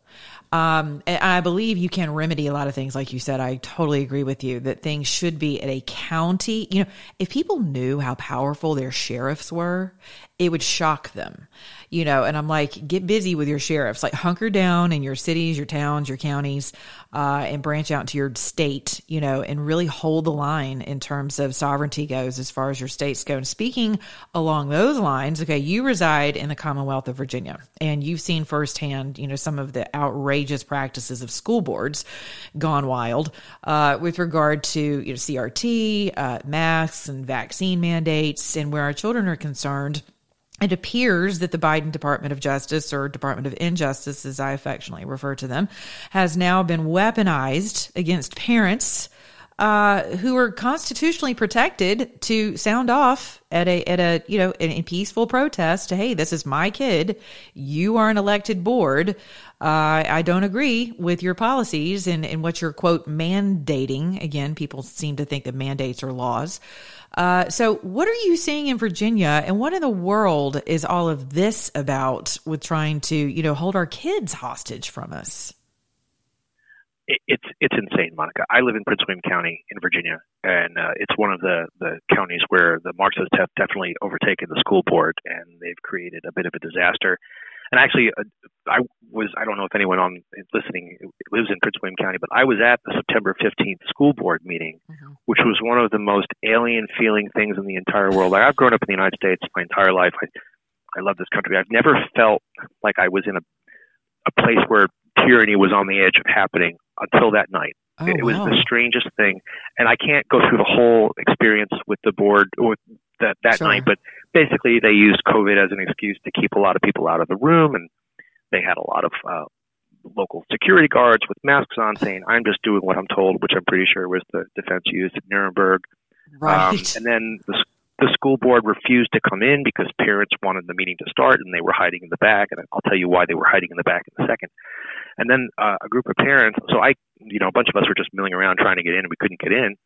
Um, and I believe you can remedy a lot of things. Like you said, I totally agree with you that things should be at a county. You know, if people knew how powerful their sheriffs were, it would shock them, you know, and I'm like, get busy with your sheriffs, like hunker down in your cities, your towns, your counties, uh, and branch out to your state, you know, and really hold the line in terms of sovereignty goes as far as your states go. And speaking along those lines, okay, you reside in the Commonwealth of Virginia, and you've seen firsthand, you know, some of the outrageous practices of school boards gone wild uh, with regard to, you know, C R T, uh, masks and vaccine mandates, and where our children are concerned. It appears that the Biden Department of Justice, or Department of Injustice, as I affectionately refer to them, has now been weaponized against parents uh, who are constitutionally protected to sound off at a, at a, you know, in, in peaceful protest. Hey, this is my kid. You are an elected board. Uh, I don't agree with your policies and, and what you're, quote, mandating. Again, people seem to think that mandates are laws. Uh, so what are you seeing in Virginia, and what in the world is all of this about with trying to, you know, hold our kids hostage from us? It's it's insane, Monica. I live in Prince William County in Virginia, and uh, it's one of the, the counties where the Marxists have definitely overtaken the school board, and they've created a bit of a disaster. And actually, I was, I don't know if anyone on listening lives in Prince William County, but I was at the September fifteenth school board meeting, mm-hmm. which was one of the most alien feeling things in the entire world. Like, I've grown up in the United States my entire life. I, I love this country. I've never felt like I was in a, a place where tyranny was on the edge of happening until that night. Oh, it, it was wow. the strangest thing. And I can't go through the whole experience with the board or that, that sure. night, but basically they used COVID as an excuse to keep a lot of people out of the room. And they had a lot of uh, local security guards with masks on saying, I'm just doing what I'm told, which I'm pretty sure was the defense used at Nuremberg. Right. Um, and then the, the school board refused to come in because parents wanted the meeting to start and they were hiding in the back. And I'll tell you why they were hiding in the back in a second. And then uh, a group of parents, so I, you know, a bunch of us were just milling around trying to get in and we couldn't get in.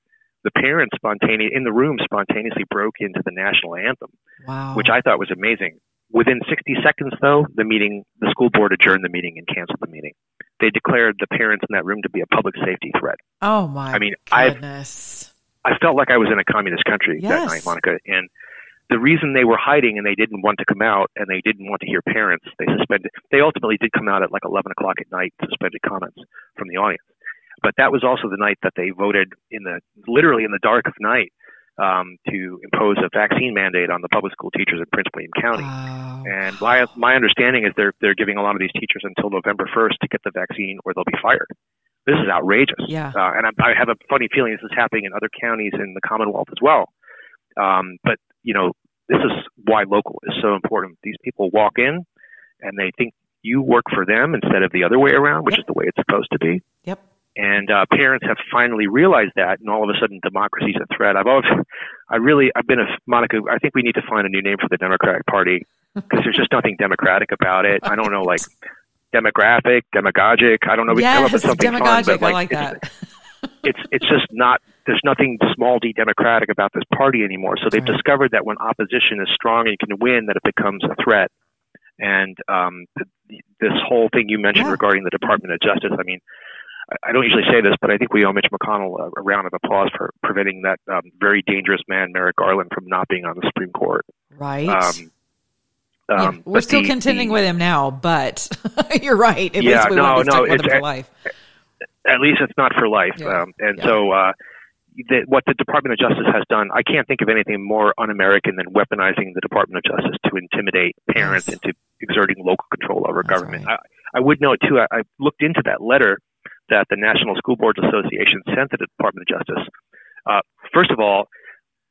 The parents spontaneously, in the room, spontaneously broke into the national anthem, wow. which I thought was amazing. Within sixty seconds, though, the meeting, the school board adjourned the meeting and canceled the meeting. They declared the parents in that room to be a public safety threat. Oh, my I mean, goodness. I've, I felt like I was in a communist country yes. that night, Monica. And the reason they were hiding and they didn't want to come out and they didn't want to hear parents, they suspended. They ultimately did come out at like eleven o'clock at night and suspended comments from the audience. But that was also the night that they voted in the literally in the dark of night um, to impose a vaccine mandate on the public school teachers in Prince William County. Oh. And my, my understanding is they're they're giving a lot of these teachers until November first to get the vaccine or they'll be fired. This is outrageous. Yeah. Uh, and I, I have a funny feeling this is happening in other counties in the Commonwealth as well. Um, but, you know, this is why local is so important. These people walk in and they think you work for them instead of the other way around, which yep. is the way it's supposed to be. Yep. And uh, parents have finally realized that, and all of a sudden, democracy is a threat. I've always, I really, I've been a Monica. I think we need to find a new name for the Democratic Party because there's just nothing democratic about it. I don't know, like demographic, demagogic. I don't know. We yes, come up with something fun, but like, I like that. it's, it's it's just not. There's nothing small d democratic about this party anymore. So they've right. discovered that when opposition is strong and can win, that it becomes a threat. And um, th- this whole thing you mentioned yeah. regarding the Department of Justice, I mean. I don't usually say this, but I think we owe Mitch McConnell a, a round of applause for preventing that um, very dangerous man, Merrick Garland, from not being on the Supreme Court. Right. Um, yeah, um, we're still the, contending the, with him now, but you're right. At yeah, least we no, won't be stuck no, with him for life. At, at least it's not for life. Yeah. Um, and yeah. so uh, the, what the Department of Justice has done, I can't think of anything more un-American than weaponizing the Department of Justice to intimidate parents yes. into exerting local control over That's government. Right. I, I would note, too, I, I looked into that letter that the National School Boards Association sent to the Department of Justice. Uh, first of all,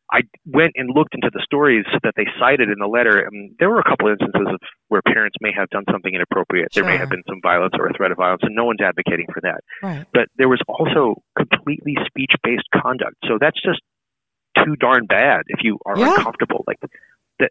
I went and looked into the stories that they cited in the letter, and there were a couple instances of where parents may have done something inappropriate. Sure. There may have been some violence or a threat of violence, and no one's advocating for that. Right. But there was also completely speech-based conduct. So that's just too darn bad if you are yeah. uncomfortable. Like the,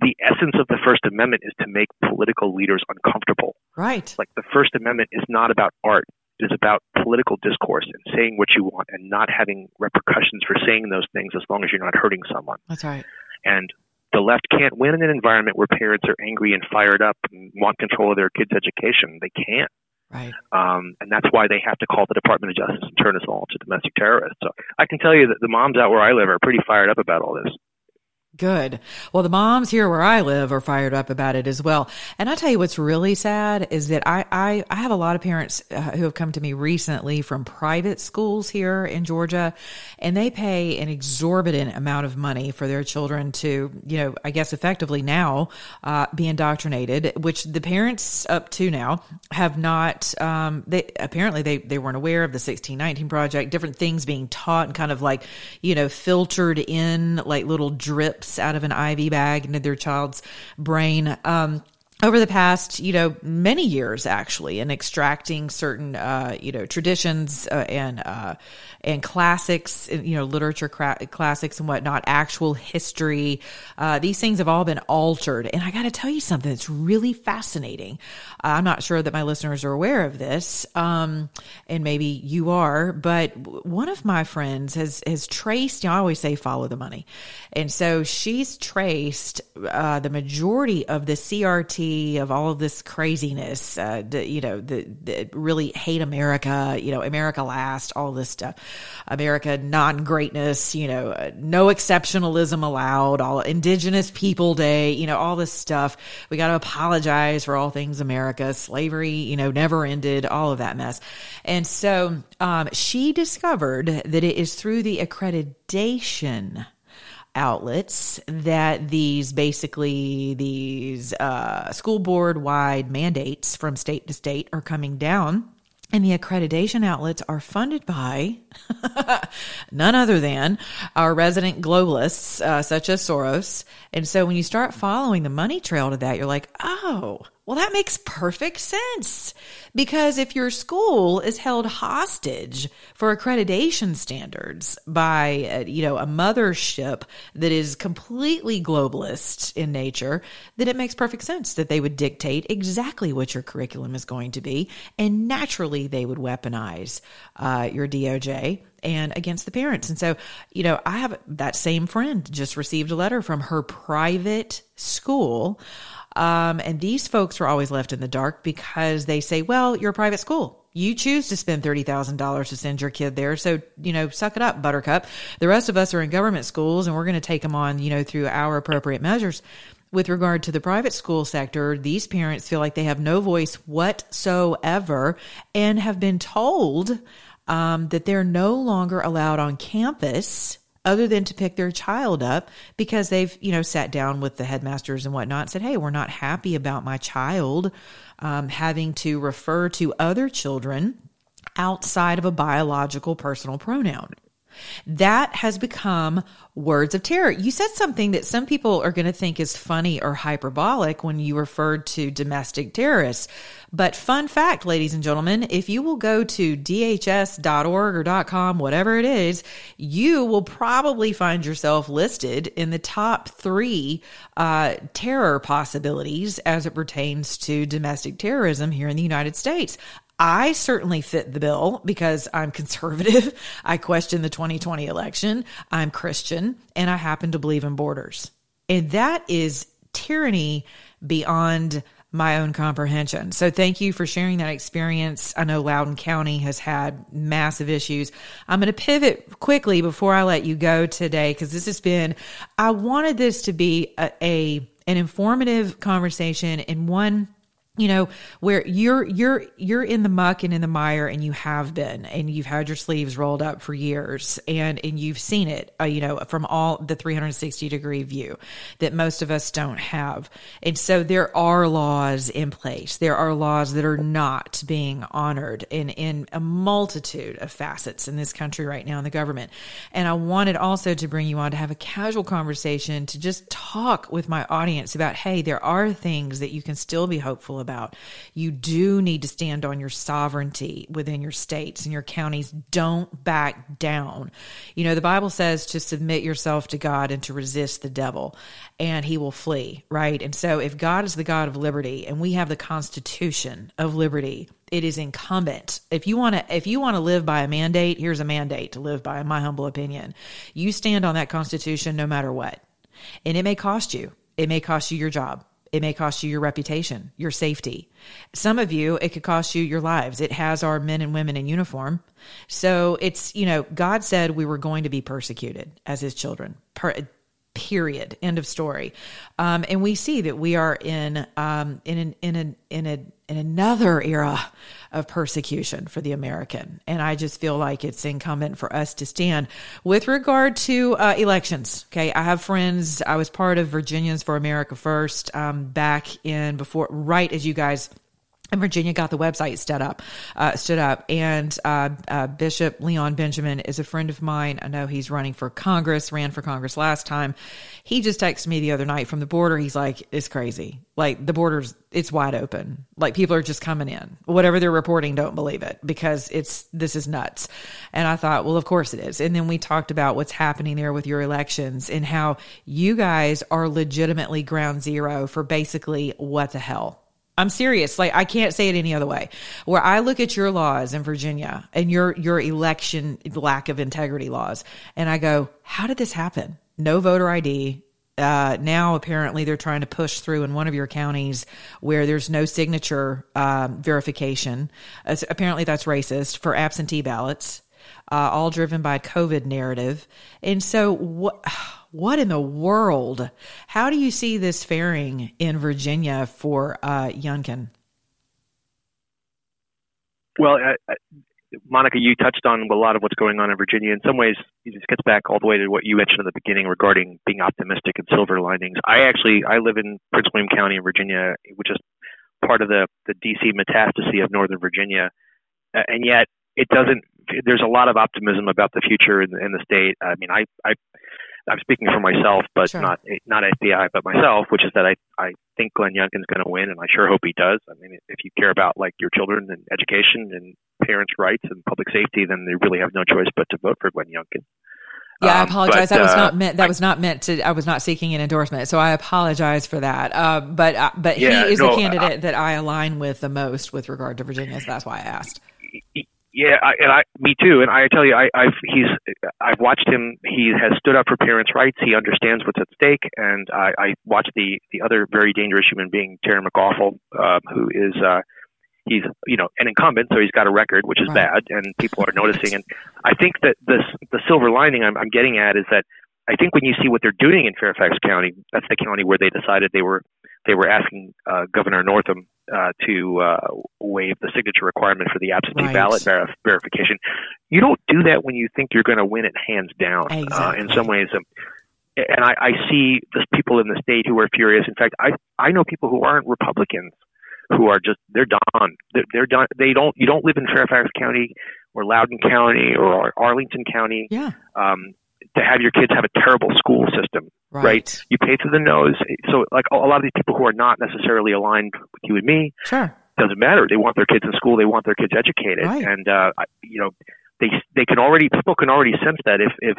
the essence of the First Amendment is to make political leaders uncomfortable. Right. Like the First Amendment is not about art. Is about political discourse and saying what you want and not having repercussions for saying those things as long as you're not hurting someone. That's right. And the left can't win in an environment where parents are angry and fired up and want control of their kids' education. They can't. Right. Um, and that's why they have to call the Department of Justice and turn us all into domestic terrorists. So I can tell you that the moms out where I live are pretty fired up about all this. Good. Well, the moms here where I live are fired up about it as well. And I tell you what's really sad is that I, I, I have a lot of parents uh, who have come to me recently from private schools here in Georgia, and they pay an exorbitant amount of money for their children to, you know, I guess effectively now uh, be indoctrinated, which the parents up to now have not, um, they apparently they, they weren't aware of the sixteen nineteen Project, different things being taught and kind of like, you know, filtered in like little drips out of an I V bag into their child's brain um, over the past, you know, many years actually, and extracting certain, uh, you know, traditions uh, and uh, and classics, you know, literature cra- classics and whatnot, actual history. Uh, these things have all been altered, and I got to tell you something that's really fascinating. Uh, I'm not sure that my listeners are aware of this, um, and maybe you are, but one of my friends has has traced. You know, I always say follow the money, and so she's traced uh, the majority of the C R T C R T, of all of this craziness, uh, d- you know, the, the really hate America, you know, America last, all this stuff, America non-greatness, you know, uh, no exceptionalism allowed, all Indigenous People Day, you know, all this stuff. We got to apologize for all things America, slavery, you know, never ended, all of that mess. And so um, she discovered that it is through the accreditation outlets that these basically these uh, school board wide mandates from state to state are coming down. And the accreditation outlets are funded by none other than our resident globalists, uh, such as Soros. And so when you start following the money trail to that, you're like, oh, well, that makes perfect sense. Because if your school is held hostage for accreditation standards by, uh, you know, a mothership that is completely globalist in nature, then it makes perfect sense that they would dictate exactly what your curriculum is going to be. And naturally, they would weaponize uh, your D O J and against the parents. And so, you know, I have that same friend just received a letter from her private school. Um, and these folks were always left in the dark because they say, well, you're a private school. You choose to spend thirty thousand dollars to send your kid there. So, you know, suck it up, buttercup. The rest of us are in government schools and we're going to take them on, you know, through our appropriate measures. With regard to the private school sector, these parents feel like they have no voice whatsoever and have been told um, that they're no longer allowed on campus other than to pick their child up because they've, you know, sat down with the headmasters and whatnot and said, hey, we're not happy about my child um, having to refer to other children outside of a biological personal pronoun. That has become words of terror. You said something that some people are going to think is funny or hyperbolic when you referred to domestic terrorists. But fun fact, ladies and gentlemen, if you will go to D H S dot org or .com, whatever it is, you will probably find yourself listed in the top three uh, terror possibilities as it pertains to domestic terrorism here in the United States. I certainly fit the bill because I'm conservative. I question the twenty twenty election. I'm Christian and I happen to believe in borders. And that is tyranny beyond my own comprehension. So thank you for sharing that experience. I know Loudoun County has had massive issues. I'm going to pivot quickly before I let you go today because this has been, I wanted this to be a, a an informative conversation and one you know, where you're, you're, you're in the muck and in the mire and you have been, and you've had your sleeves rolled up for years and, and you've seen it, uh, you know, from all the three hundred sixty degree view that most of us don't have. And so there are laws in place. There are laws that are not being honored in, in a multitude of facets in this country right now in the government. And I wanted also to bring you on to have a casual conversation to just talk with my audience about, hey, there are things that you can still be hopeful about. You do need to stand on your sovereignty within your states and your counties. Don't back down. You know, the Bible says to submit yourself to God and to resist the devil and he will flee, right? And so if God is the God of liberty and we have the Constitution of liberty, it is incumbent. If you want to, if you want to live by a mandate, here's a mandate to live by, in my humble opinion. You stand on that Constitution no matter what. And it may cost you. It may cost you your job. It may cost you your reputation, your safety. Some of you, it could cost you your lives. It has our men and women in uniform. So it's, you know, God said we were going to be persecuted as his children. Per- period. End of story. Um, and we see that we are in, um, in an, in an, in a, in another era of persecution for the American. And I just feel like it's incumbent for us to stand with regard to uh, elections. Okay. I have friends, I was part of Virginians for America First um, back in before, right as you guys and Virginia got the website stood up, uh, stood up. And uh, uh, Bishop Leon Benjamin is a friend of mine. I know he's running for Congress, ran for Congress last time. He just texted me the other night from the border. He's like, it's crazy. Like the border's, it's wide open. Like people are just coming in. Whatever they're reporting, don't believe it because it's, this is nuts. And I thought, well, of course it is. And then we talked about what's happening there with your elections and how you guys are legitimately ground zero for basically what the hell. I'm serious. Like I can't say it any other way. Where I look at your laws in Virginia and your, your election lack of integrity laws and I go, how did this happen? No voter I D, Uh, now, apparently, they're trying to push through in one of your counties where there's no signature um, verification. Uh, apparently, that's racist for absentee ballots, uh, all driven by a COVID narrative. And so what what in the world? How do you see this faring in Virginia for uh, Youngkin? Well, I, I, Monica, you touched on a lot of what's going on in Virginia. In some ways, this gets back all the way to what you mentioned at the beginning regarding being optimistic and silver linings. I actually, I live in Prince William County in Virginia, which is part of the, the D C metastasis of Northern Virginia. Uh, and yet it doesn't, there's a lot of optimism about the future in, in the state. I mean, I, I, I'm speaking for myself, but sure. not not F B I, but myself, which is that I, I think Glenn Youngkin's going to win, and I sure hope he does. I mean, if you care about like your children and education and parents' rights and public safety, then they really have no choice but to vote for Glenn Youngkin. Yeah, I apologize. Um, but, that was uh, not meant. That I, was not meant to. I was not seeking an endorsement, so I apologize for that. Uh, but uh, but yeah, he is no, the candidate I, that I align with the most with regard to Virginia, so that's why I asked. He, Yeah, I, and I, me too. And I tell you, I, I've he's, I've watched him. He has stood up for parents' rights. He understands what's at stake. And I, I watched the the other very dangerous human being, Terry McAuliffe, uh, who is uh, he's you know an incumbent, so he's got a record, which is right. bad, and people are noticing. And I think that this the silver lining I'm, I'm getting at is that I think when you see what they're doing in Fairfax County, that's the county where they decided they were they were asking uh, Governor Northam Uh, to uh, waive the signature requirement for the absentee right. ballot ver- verification. You don't do that when you think you're going to win it hands down. Exactly. Uh, in some ways. Um, and I, I see this people in the state who are furious. In fact, I, I know people who aren't Republicans who are just, they're done. They're, they're done. They don't, you don't live in Fairfax County or Loudoun County or Arlington County. Yeah. Um, to have your kids have a terrible school system, right. right? You pay through the nose. So like a lot of these people who are not necessarily aligned with you and me, sure. doesn't matter. They want their kids in school. They want their kids educated. Right. And, uh, you know, they, they can already, people can already sense that if, if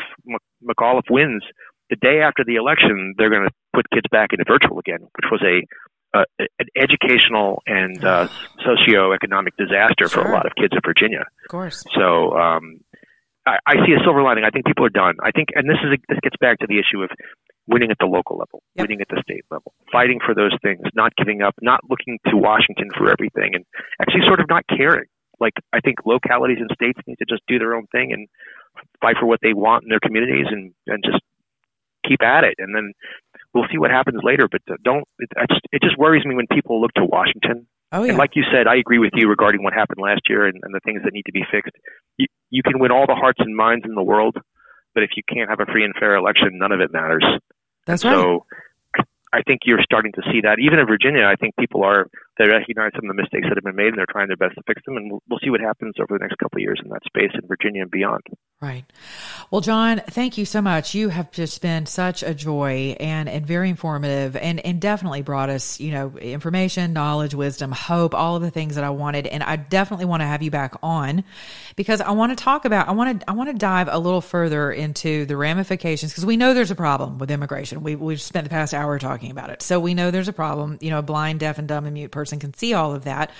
McAuliffe wins the day after the election, they're going to put kids back into virtual again, which was a, uh, an educational and, uh, socioeconomic disaster sure. for a lot of kids in Virginia. Of course. So, um, I, I see a silver lining. I think people are done. I think, and this is a, this gets back to the issue of winning at the local level, yep. winning at the state level, fighting for those things, not giving up, not looking to Washington for everything, and actually sort of not caring. Like I think localities and states need to just do their own thing and fight for what they want in their communities, and, and just keep at it. And then we'll see what happens later. But don't. It, I just, it just worries me when people look to Washington. Oh, yeah. And like you said, I agree with you regarding what happened last year and, and the things that need to be fixed. You, you can win all the hearts and minds in the world, but if you can't have a free and fair election, none of it matters. That's right. So I think you're starting to see that. Even in Virginia, I think people are – they recognize some of the mistakes that have been made, and they're trying their best to fix them, and we'll, we'll see what happens over the next couple of years in that space in Virginia and beyond. Right. Well, John, thank you so much. You have just been such a joy and, and very informative, and, and definitely brought us, you know, information, knowledge, wisdom, hope, all of the things that I wanted. And I definitely want to have you back on because I want to talk about, I want to, I want to dive a little further into the ramifications because we know there's a problem with immigration. We, we've spent the past hour talking about it. So we know there's a problem, you know, a blind, deaf, and dumb and mute person can see all of that.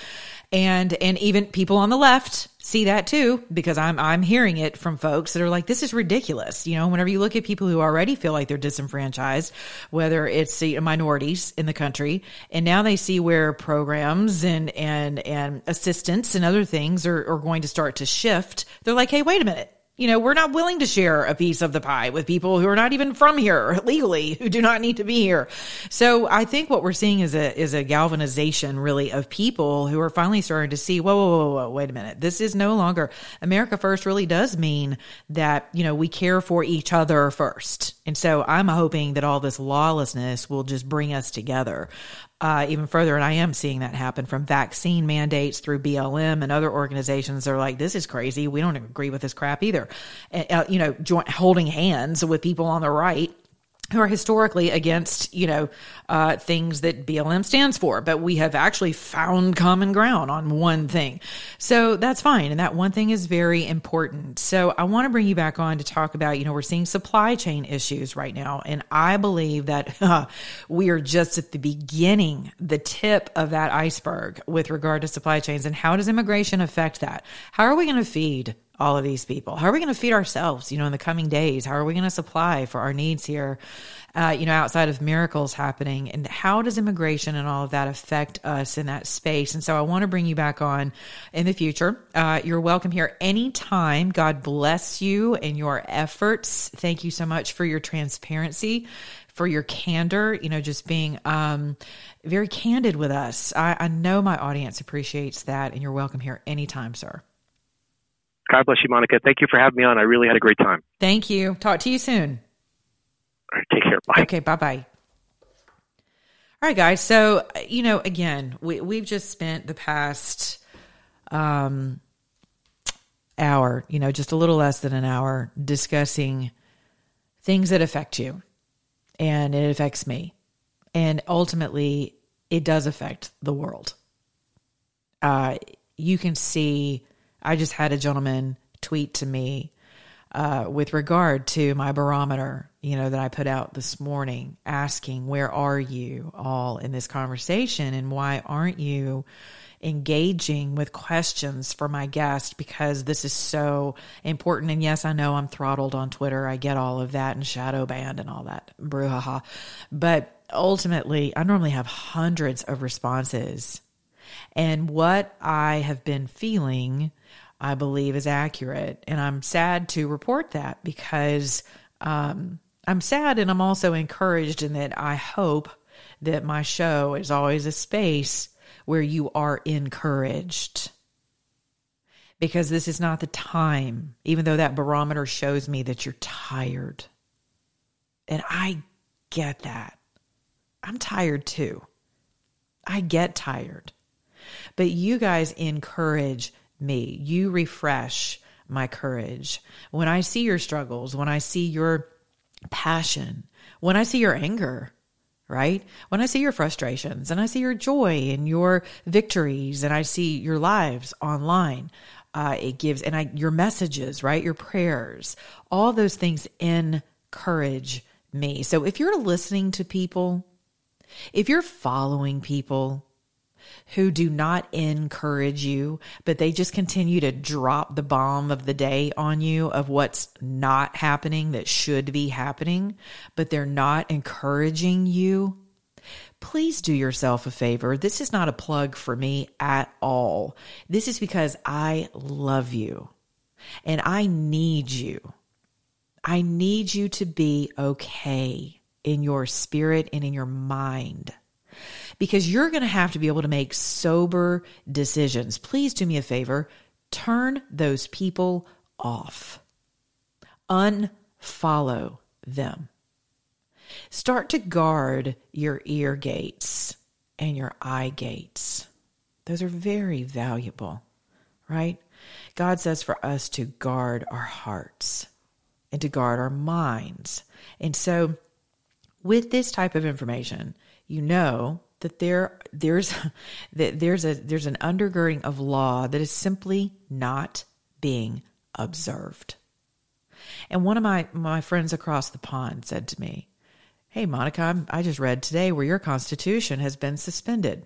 And, and even people on the left see that too, because I'm, I'm hearing it from folks that are like, this is ridiculous. You know, whenever you look at people who already feel like they're disenfranchised, whether it's the minorities in the country, and now they see where programs and, and, and assistance and other things are, are going to start to shift. They're like, hey, wait a minute. You know, we're not willing to share a piece of the pie with people who are not even from here legally, who do not need to be here. So I think what we're seeing is a is a galvanization, really, of people who are finally starting to see, whoa, whoa, whoa, whoa, wait a minute. This is no longer America First really does mean that, you know, we care for each other first. And so I'm hoping that all this lawlessness will just bring us together. Uh, even further, and I am seeing that happen from vaccine mandates through B L M and other organizations that are like, this is crazy. We don't agree with this crap either. Uh, you know, joint, holding hands with people on the right who are historically against, you know, uh, things that B L M stands for. But we have actually found common ground on one thing. So that's fine. And that one thing is very important. So I want to bring you back on to talk about, you know, we're seeing supply chain issues right now. And I believe that uh, we are just at the beginning, the tip of that iceberg with regard to supply chains. And how does immigration affect that? How are we going to feed all of these people? How are we going to feed ourselves, you know, in the coming days? How are we going to supply for our needs here, uh, you know, outside of miracles happening? And how does immigration and all of that affect us in that space? And so I want to bring you back on in the future. Uh, you're welcome here anytime. God bless you and your efforts. Thank you so much for your transparency, for your candor, you know, just being um, very candid with us. I, I know my audience appreciates that, and you're welcome here anytime, sir. God bless you, Monica. Thank you for having me on. I really had a great time. Thank you. Talk to you soon. All right, take care. Bye. Okay, bye-bye. All right, guys. So, you know, again, we, we've just spent the past um, hour, you know, just a little less than an hour discussing things that affect you. And it affects me. And ultimately, it does affect the world. Uh, you can see, I just had a gentleman tweet to me uh, with regard to my barometer, you know, that I put out this morning, asking, where are you all in this conversation? And why aren't you engaging with questions for my guest? Because this is so important. And yes, I know I'm throttled on Twitter. I get all of that, and shadow banned and all that brouhaha. But ultimately, I normally have hundreds of responses. And what I have been feeling, I believe, is accurate. And I'm sad to report that, because um, I'm sad, and I'm also encouraged in that I hope that my show is always a space where you are encouraged. Because this is not the time, even though that barometer shows me that you're tired. And I get that. I'm tired too. I get tired. But you guys encourage me. You refresh my courage. When I see your struggles, when I see your passion, when I see your anger, right? When I see your frustrations, and I see your joy and your victories, and I see your lives online, uh, it gives, and I, your messages, right? Your prayers, all those things encourage me. So if you're listening to people, if you're following people who do not encourage you, but they just continue to drop the bomb of the day on you of what's not happening that should be happening, but they're not encouraging you, please do yourself a favor. This is not a plug for me at all. This is because I love you and I need you. I need you to be okay in your spirit and in your mind. Because you're going to have to be able to make sober decisions. Please do me a favor. Turn those people off. Unfollow them. Start to guard your ear gates and your eye gates. Those are very valuable, right? God says for us to guard our hearts and to guard our minds. And so with this type of information, you know that there there's that there's a there's an undergirding of law that is simply not being observed. And one of my, my friends across the pond said to me, "Hey, Monica, I'm, I just read today where your Constitution has been suspended."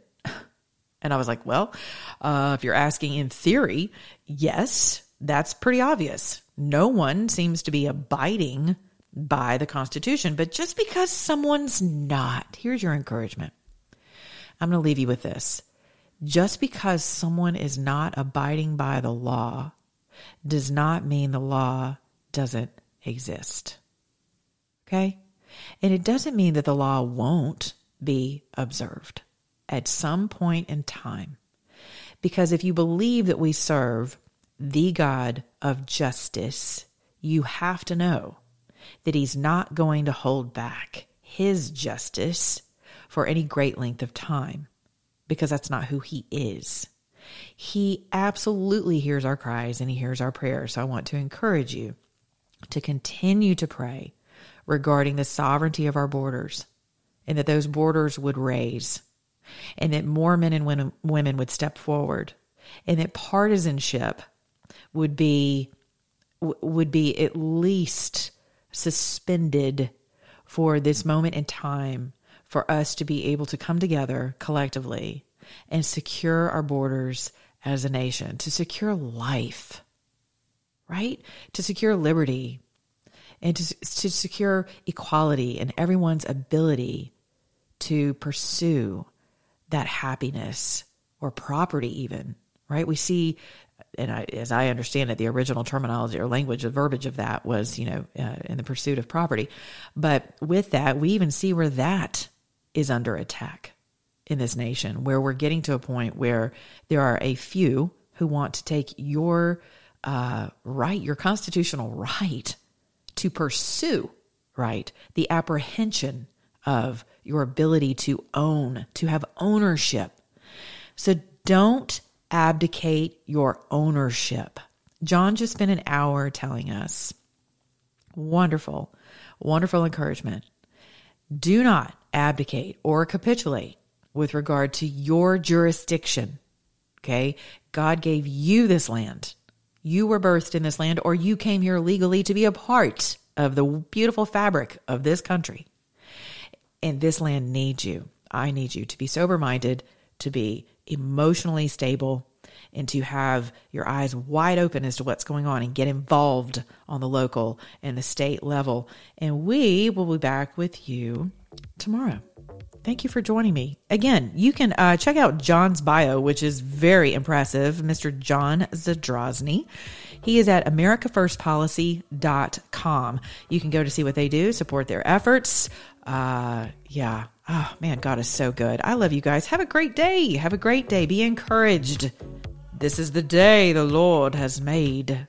And I was like, "Well, uh, if you're asking in theory, yes, that's pretty obvious. No one seems to be abiding by the Constitution, but just because someone's not, here's your encouragement. I'm going to leave you with this. Just because someone is not abiding by the law does not mean the law doesn't exist. Okay? And it doesn't mean that the law won't be observed at some point in time. Because if you believe that we serve the God of justice, you have to know that he's not going to hold back his justice for any great length of time, because that's not who he is. He absolutely hears our cries and he hears our prayers. So I want to encourage you to continue to pray regarding the sovereignty of our borders, and that those borders would raise, and that more men and women, women would step forward, and that partisanship would be, would be at least suspended for this moment in time, for us to be able to come together collectively and secure our borders as a nation, to secure life, right? To secure liberty and to, to secure equality and everyone's ability to pursue that happiness or property even, right? We see, and I, as I understand it, the original terminology or language or verbiage of that was, you know, uh, in the pursuit of property. But with that, we even see where that is under attack in this nation, where we're getting to a point where there are a few who want to take your uh, right, your constitutional right to pursue, right, the apprehension of your ability to own, to have ownership. So don't abdicate your ownership. John just spent an hour telling us wonderful, wonderful encouragement. Do not abdicate or capitulate with regard to your jurisdiction. Okay? God gave you this land. You were birthed in this land, or you came here legally to be a part of the beautiful fabric of this country. And this land needs you. I need you to be sober-minded, to be emotionally stable, and to have your eyes wide open as to what's going on and get involved on the local and the state level. And we will be back with you tomorrow. Thank you for joining me. Again, you can uh, check out John's bio, which is very impressive. Mister John Zadrozny. He is at America First Policy dot com. You can go to see what they do, support their efforts. Uh, yeah. Oh, man, God is so good. I love you guys. Have a great day. Have a great day. Be encouraged. This is the day the Lord has made.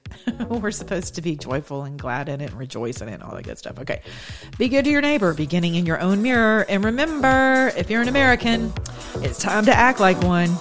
We're supposed to be joyful and glad in it and rejoice in it and all that good stuff. Okay. Be good to your neighbor, beginning in your own mirror. And remember, if you're an American, it's time to act like one.